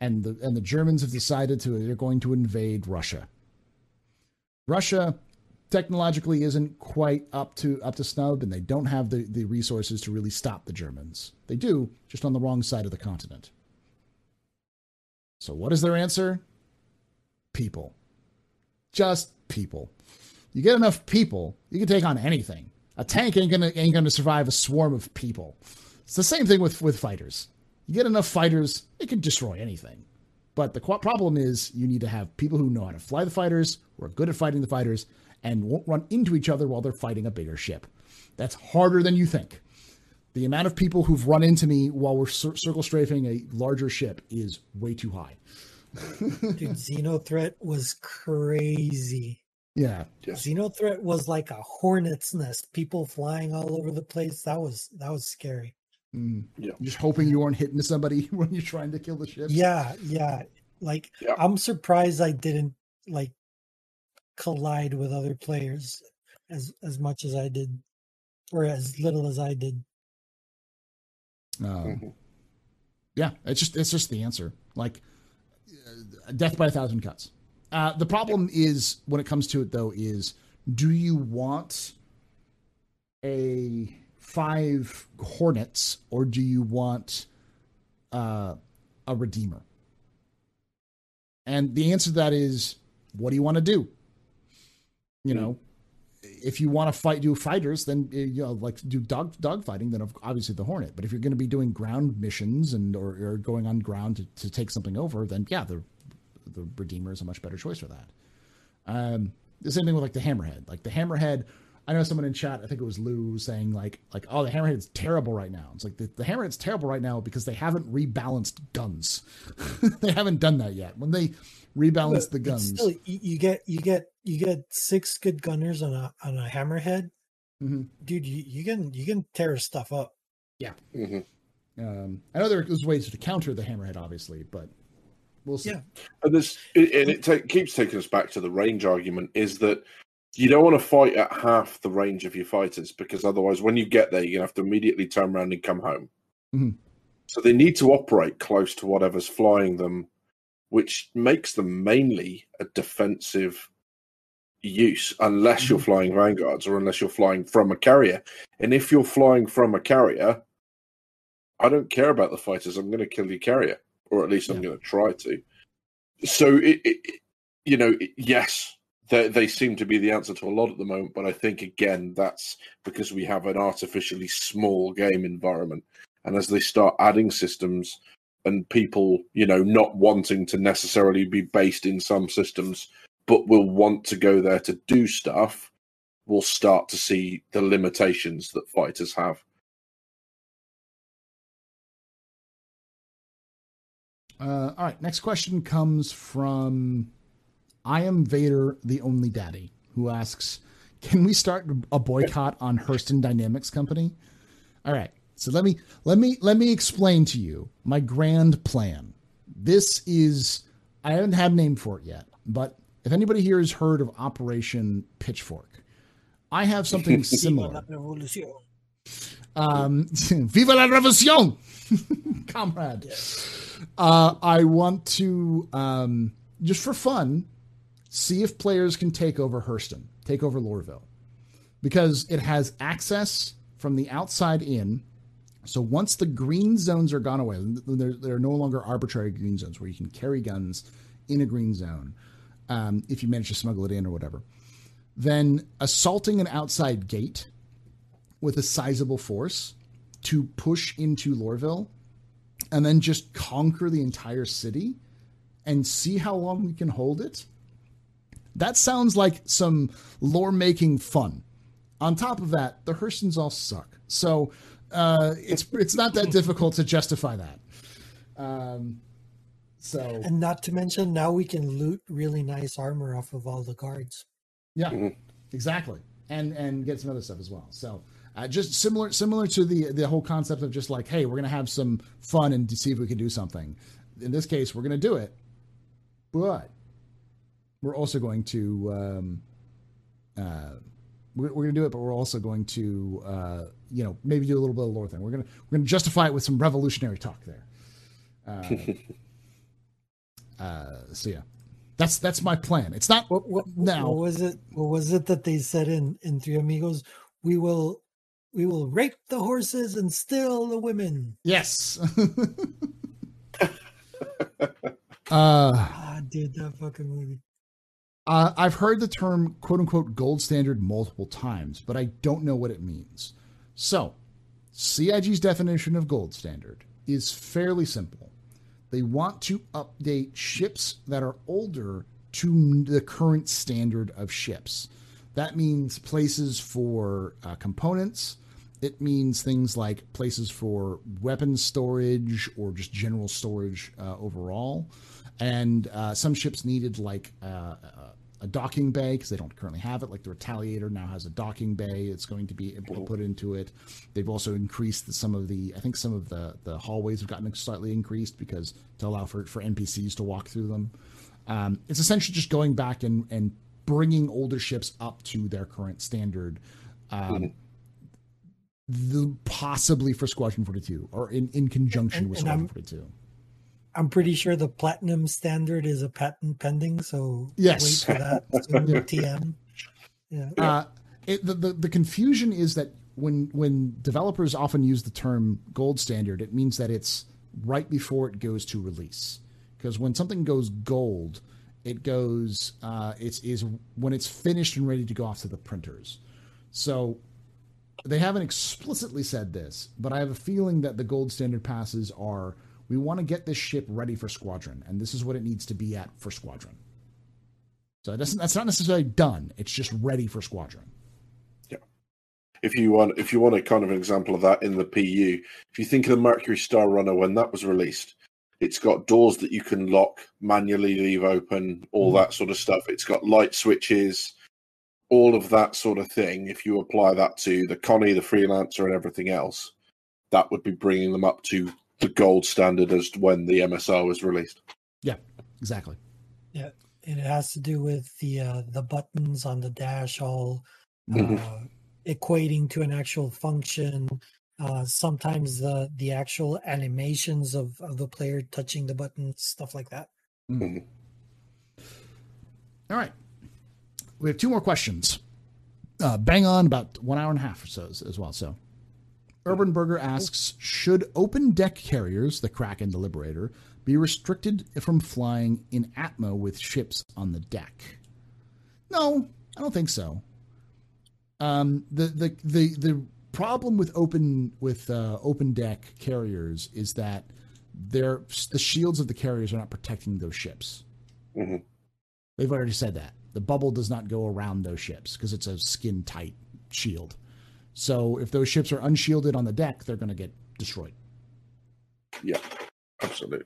and the Germans have decided they're going to invade Russia. Russia technologically isn't quite up to snub, and they don't have the resources to really stop the Germans. They do, just on the wrong side of the continent. So what is their answer? People. Just people. You get enough people, you can take on anything. A tank ain't gonna survive a swarm of people. It's the same thing with fighters. You get enough fighters, it can destroy anything. But the problem is you need to have people who know how to fly the fighters, who are good at fighting the fighters, and won't run into each other while they're fighting a bigger ship. That's harder than you think. The amount of people who've run into me while we're circle strafing a larger ship is way too high. Dude, Xenothreat was crazy. Yeah. Xenothreat was like a hornet's nest. People flying all over the place. That was scary. Mm. Yeah. Just hoping you weren't hitting somebody when you're trying to kill the ship. Yeah, yeah. Like, yeah. I'm surprised I didn't like collide with other players as much as I did, or as little as I did. Yeah, it's just the answer. Like, death by a thousand cuts. The problem is, when it comes to it though, is do you want a 5 Hornets or do you want a Redeemer? And the answer to that is, what do you want to do? You know, if you want to do fighters, then, you know, like do dog fighting, then obviously the Hornet. But if you're going to be doing ground missions and or going on ground to take something over, then yeah, the Redeemer is a much better choice for that. The same thing with like the Hammerhead. Like the Hammerhead, I know someone in chat, I think it was Lou, saying like oh, the Hammerhead's terrible right now. It's like the Hammerhead's terrible right now because they haven't rebalanced guns. They haven't done that yet. When they rebalance the guns, still, you get 6 good gunners on a Hammerhead, mm-hmm. Dude. You can tear stuff up. Yeah. Mm-hmm. I know there's ways to counter the Hammerhead, obviously, but we'll see. Yeah. And it keeps taking us back to the range argument. Is that you don't want to fight at half the range of your fighters, because otherwise, when you get there, you're gonna have to immediately turn around and come home. Mm-hmm. So they need to operate close to whatever's flying them, which makes them mainly a defensive use, unless you're flying Vanguards or unless you're flying from a carrier. And if you're flying from a carrier, I don't care about the fighters. I'm going to kill your carrier, or at least I'm going to try to. So, yes, they seem to be the answer to a lot at the moment. But I think, again, that's because we have an artificially small game environment. And as they start adding systems and people, you know, not wanting to necessarily be based in some systems, but will want to go there to do stuff, we'll start to see the limitations that fighters have. All right, next question comes from I Am Vader, the Only Daddy, who asks, can we start a boycott on Hurston Dynamics Company? All right, so let me explain to you my grand plan. This is, I haven't had a name for it yet, but if anybody here has heard of Operation Pitchfork, I have something similar. Viva la revolution! Comrade. I want to, just for fun, see if players can take over Hurston, take over Lorville, because it has access from the outside in. So once the green zones are gone away, there are no longer arbitrary green zones where you can carry guns in a green zone. If you manage to smuggle it in or whatever, then assaulting an outside gate with a sizable force to push into Lorville and then just conquer the entire city and see how long we can hold it. That sounds like some lore making fun. On top of that, the Hurstons all suck. So, it's not that difficult to justify that. So, and not to mention, now we can loot really nice armor off of all the guards. Yeah, exactly, and get some other stuff as well. So just similar to the whole concept of just like, hey, we're gonna have some fun and see if we can do something. In this case, we're gonna do it, but we're also going to we're gonna do it, but we're also going to maybe do a little bit of lore thing. We're gonna justify it with some revolutionary talk there. So yeah, that's my plan. It's not now. What was it that they said in Three Amigos? We will rape the horses and steal the women. Yes. Dude, that fucking movie. I've heard the term "quote unquote" gold standard multiple times, but I don't know what it means. So, CIG's definition of gold standard is fairly simple. They want to update ships that are older to the current standard of ships. That means places for components. It means things like places for weapons storage or just general storage overall. And some ships needed like a docking bay because they don't currently have it. Like the Retaliator now has a docking bay. It's going to be put into it. They've also increased some of the, I think some of the hallways have gotten slightly increased because to allow for NPCs to walk through them. It's essentially just going back and bringing older ships up to their current standard, possibly for Squadron 42 or in conjunction with Squadron 42. I'm pretty sure the platinum standard is a patent pending, so yes, wait for that. TM. Yeah. The confusion is that when developers often use the term gold standard, it means that it's right before it goes to release. Because when something goes gold, it goes is when it's finished and ready to go off to the printers. So they haven't explicitly said this, but I have a feeling that the gold standard passes are, we want to get this ship ready for Squadron, and this is what it needs to be at for Squadron. So it doesn't, that's not necessarily done. It's just ready for Squadron. Yeah. If you want a kind of an example of that in the PU, if you think of the Mercury Star Runner when that was released, it's got doors that you can lock, manually leave open, all that sort of stuff. It's got light switches, all of that sort of thing. If you apply that to the Connie, the Freelancer, and everything else, that would be bringing them up to the gold standard as to when the MSR was released. Yeah, exactly. Yeah, and it has to do with the buttons on the dash all equating to an actual function. Sometimes the actual animations of the player touching the buttons, stuff like that. All right. We have two more questions. Bang on about 1 hour and a half or so as well, so. Urban Burger asks, should open deck carriers, the Kraken, the Liberator, be restricted from flying in Atmo with ships on the deck? No, I don't think so. The problem with open deck carriers is that the shields of the carriers are not protecting those ships. They've already said that. The bubble does not go around those ships because it's a skin-tight shield. So if those ships are unshielded on the deck, they're going to get destroyed. Yeah, absolutely.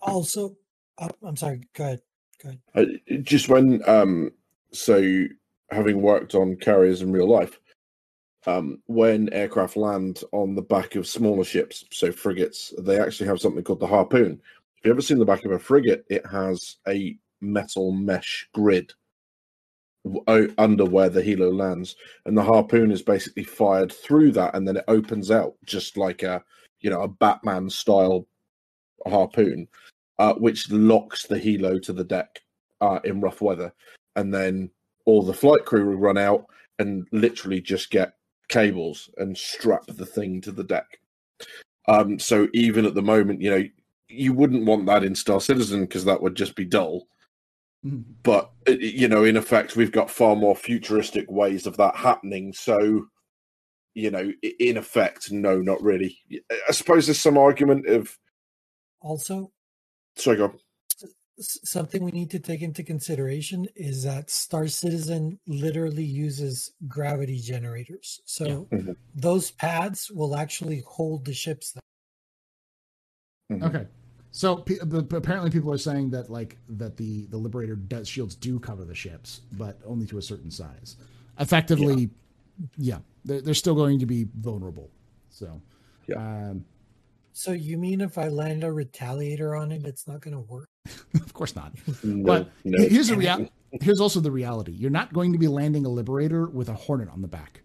Also, I'm sorry, go ahead. Just when, so having worked on carriers in real life, when aircraft land on the back of smaller ships, so frigates, they actually have something called the harpoon. If you've ever seen the back of a frigate, it has a metal mesh grid under where the helo lands, and the harpoon is basically fired through that, and then it opens out just like a Batman style harpoon, which locks the helo to the deck in rough weather, and then all the flight crew will run out and literally just get cables and strap the thing to the deck. So even at the moment, you wouldn't want that in Star Citizen because that would just be dull. But, in effect, we've got far more futuristic ways of that happening. So, in effect, no, not really. I suppose there's some argument of... Also, sorry, go on. Something we need to take into consideration is that Star Citizen literally uses gravity generators. So those pads will actually hold the ships there. Okay. So apparently people are saying that the Liberator shields do cover the ships, but only to a certain size. Effectively, yeah they're still going to be vulnerable. So, yeah. So you mean if I land a Retaliator on it, it's not going to work? Of course not. No. Here's the reality. Here's also the reality. You're not going to be landing a Liberator with a Hornet on the back.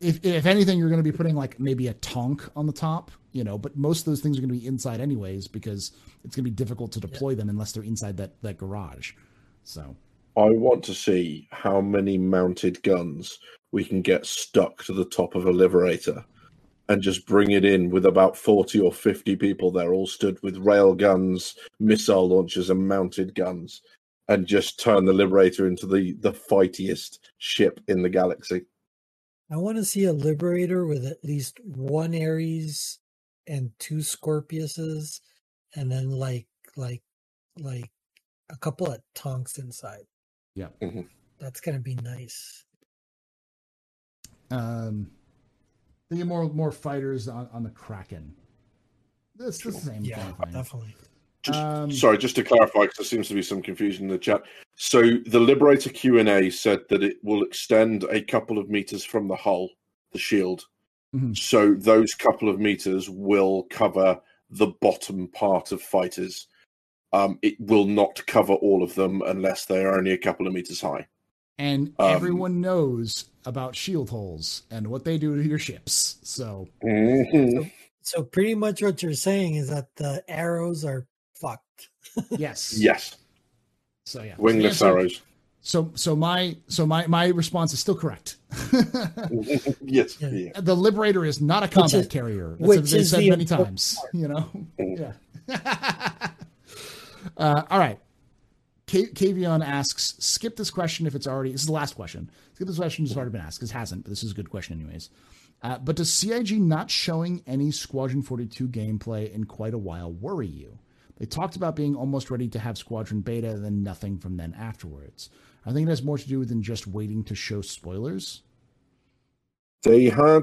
If anything, you're going to be putting maybe a Tonk on the top, but most of those things are going to be inside anyways, because it's going to be difficult to deploy them unless they're inside that garage. So I want to see how many mounted guns we can get stuck to the top of a Liberator and just bring it in with about 40 or 50 people there, all stood with rail guns, missile launchers, and mounted guns, and just turn the Liberator into the fightiest ship in the galaxy. I want to see a Liberator with at least one Ares and two Scorpiuses, and then like a couple of Tonks inside. Yeah, that's gonna be nice. They get more fighters on the Kraken. That's the same thing. Yeah, definitely. Just, sorry, just to clarify, because there seems to be some confusion in the chat. So the Liberator Q&A said that it will extend a couple of meters from the hull, the shield. Mm-hmm. So those couple of meters will cover the bottom part of fighters. It will not cover all of them unless they are only a couple of meters high. And everyone knows about shield holes and what they do to your ships. So, so pretty much what you're saying is that the arrows are fucked. Yes. Yes. So yeah. Wingless arrows. So my response is still correct. Yes. Yeah. The Liberator is not a combat carrier. That's been said many times. You know. Yeah. All right. Kavion asks, skip this question if it's already... This is the last question. Skip this question if it's already been asked, because it hasn't, but this is a good question anyways. But does CIG not showing any Squadron 42 gameplay in quite a while worry you? They talked about being almost ready to have Squadron Beta and then nothing from then afterwards. I think it has more to do than just waiting to show spoilers. They had...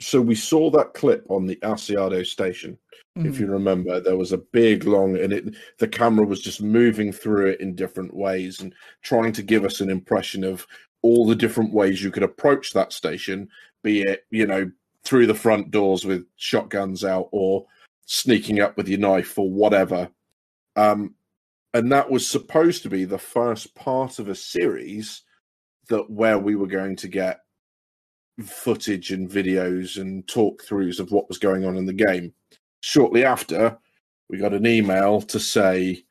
So we saw that clip on the Asiado station. Mm-hmm. If you remember, there was a big long, and the camera was just moving through it in different ways and trying to give us an impression of all the different ways you could approach that station, be it, you know, through the front doors with shotguns out or sneaking up with your knife or whatever. And that was supposed to be the first part of a series where we were going to get footage and videos and talk-throughs of what was going on in the game. Shortly after, we got an email to say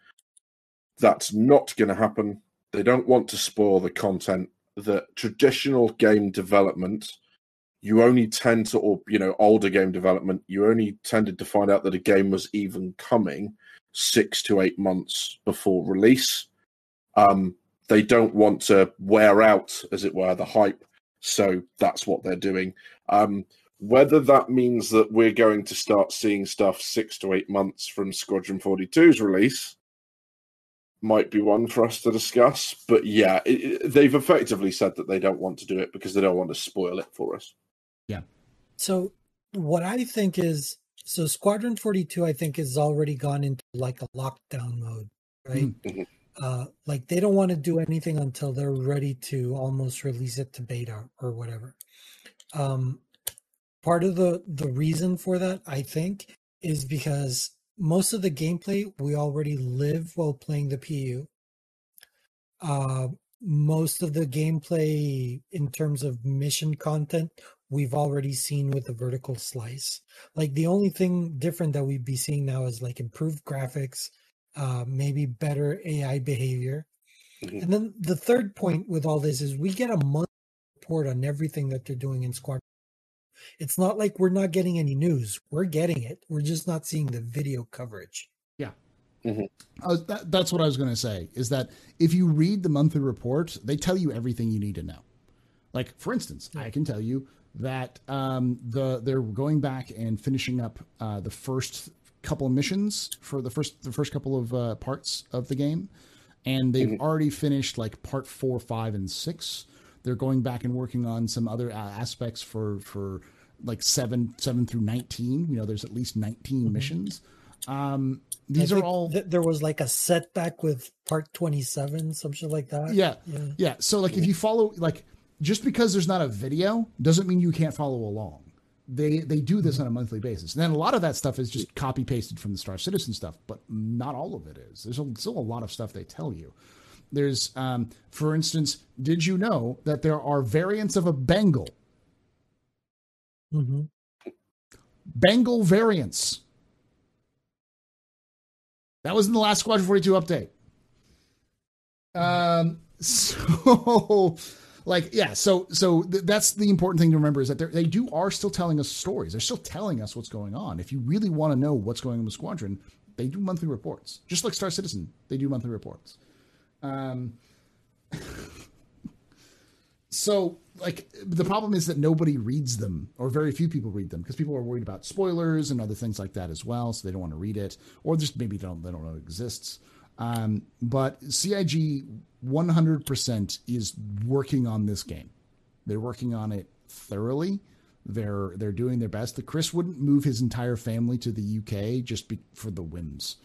that's not going to happen. They don't want to spoil the content. The traditional game development, older game development, you only tended to find out that a game was even coming 6 to 8 months before release. They don't want to wear out, as it were, the hype. So that's what they're doing. Whether that means that we're going to start seeing stuff 6 to 8 months from Squadron 42's release might be one for us to discuss. But yeah, they've effectively said that they don't want to do it because they don't want to spoil it for us. Yeah. So what I think is, Squadron 42, I think, has already gone into like a lockdown mode, right? Mm-hmm. Like they don't want to do anything until they're ready to almost release it to beta or whatever. Part of the reason for that, I think, is because most of the gameplay we already live while playing the PU. Most of the gameplay in terms of mission content we've already seen with the vertical slice. Like the only thing different that we'd be seeing now is like improved graphics, maybe better AI behavior. Mm-hmm. And then the third point with all this is we get a monthly report on everything that they're doing in Squadron. It's not like we're not getting any news. We're getting it. We're just not seeing the video coverage. Yeah. Mm-hmm. That's what I was going to say, is that if you read the monthly report, they tell you everything you need to know. Like, for instance, I can tell you that they're going back and finishing up the first couple of missions for the first couple of parts of the game, and they've already finished like part 4, 5, and 6. They're going back and working on some other aspects for like 7 through 19. You know, there's at least 19 missions. These are all. There was like a setback with part 27, something like that. Yeah. So like, if you follow, like, just because there's not a video doesn't mean you can't follow along. They do this on a monthly basis. And then a lot of that stuff is just copy pasted from the Star Citizen stuff, but not all of it is. There's still a lot of stuff they tell you. There's, for instance, did you know that there are variants of a Bengal? Mm-hmm. Bengal variants. That was in the last Squadron 42 update. So... Like, yeah, so that's the important thing to remember, is that they are still telling us stories. They're still telling us what's going on. If you really want to know what's going on with Squadron, they do monthly reports. Just like Star Citizen, they do monthly reports. So, like, the problem is that nobody reads them, or very few people read them, because people are worried about spoilers and other things like that as well, so they don't want to read it, or just maybe they don't know it exists. But CIG 100% is working on this game. They're working on it thoroughly. They're doing their best. Chris wouldn't move his entire family to the UK just for the whims.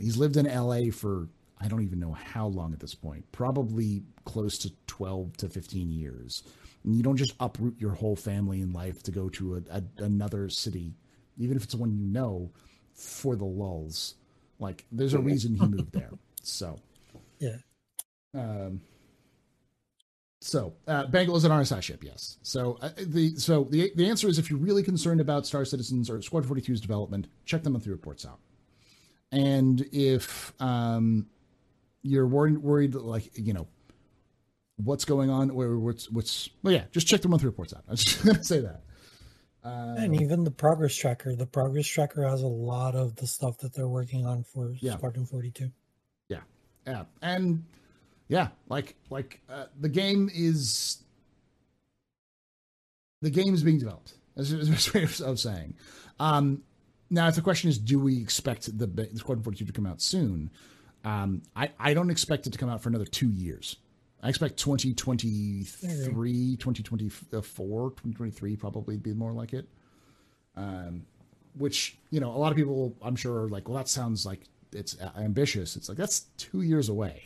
He's lived in LA for I don't even know how long at this point, probably close to 12 to 15 years. And you don't just uproot your whole family in life to go to another city, even if it's one you know, for the lulls. Like, there's a reason he moved there. So, yeah. Bengal is an RSI ship, yes. So the answer is, if you're really concerned about Star Citizen's or Squad 42's development, check them monthly reports out. And if you're worried, like, you know, what's going on or just check the monthly reports out. I was just going to say that. And even the progress tracker has a lot of the stuff that they're working on for Squadron 42. Yeah. Yeah. And yeah, like the game's being developed. That's the best way of saying. Now, if the question is, do we expect the Squadron 42 to come out soon? I don't expect it to come out for another 2 years. I expect 2023, 2024, 2023 probably be more like it. Which, you know, a lot of people, I'm sure, are like, well, that sounds like it's ambitious. It's like, that's 2 years away.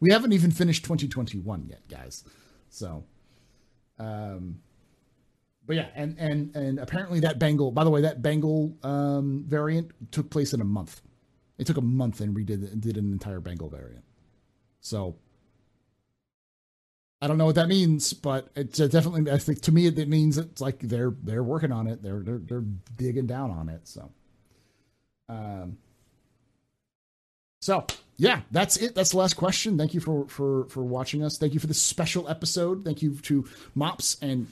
We haven't even finished 2021 yet, guys. So, but yeah, and apparently that Bengal, by the way, that Bengal variant took place in a month. It took a month and did an entire Bengal variant. So, I don't know what that means, but it's definitely, I think, to me, it means it's like they're working on it. They're digging down on it. So, yeah, that's it. That's the last question. Thank you for watching us. Thank you for this special episode. Thank you to Mops and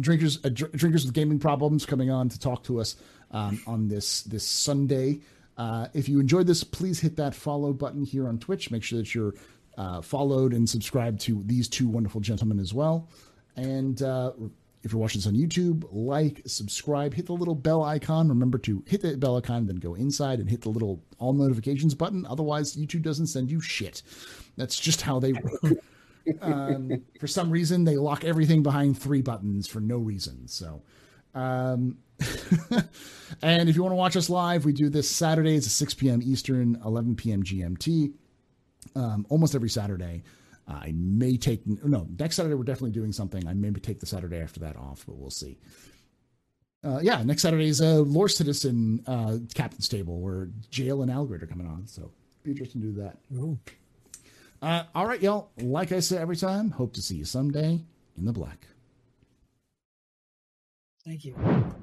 drinkers with gaming problems coming on to talk to us on this Sunday. If you enjoyed this, please hit that follow button here on Twitch. Make sure that you're followed and subscribed to these two wonderful gentlemen as well. And if you're watching this on YouTube, like, subscribe, hit the little bell icon. Remember to hit the bell icon, then go inside and hit the little all notifications button. Otherwise, YouTube doesn't send you shit. That's just how they work. For some reason, they lock everything behind 3 buttons for no reason. So, and if you want to watch us live, we do this Saturdays at 6 p.m. Eastern, 11 p.m. GMT. Almost every Saturday. I may take next Saturday. We're definitely doing something. I may take the Saturday after that off, but we'll see. Next Saturday is a Lore Citizen Captain's Table where Jail and Algrid are coming on. So be interested to do that. All right, y'all. Like I say every time, hope to see you someday in the black. Thank you.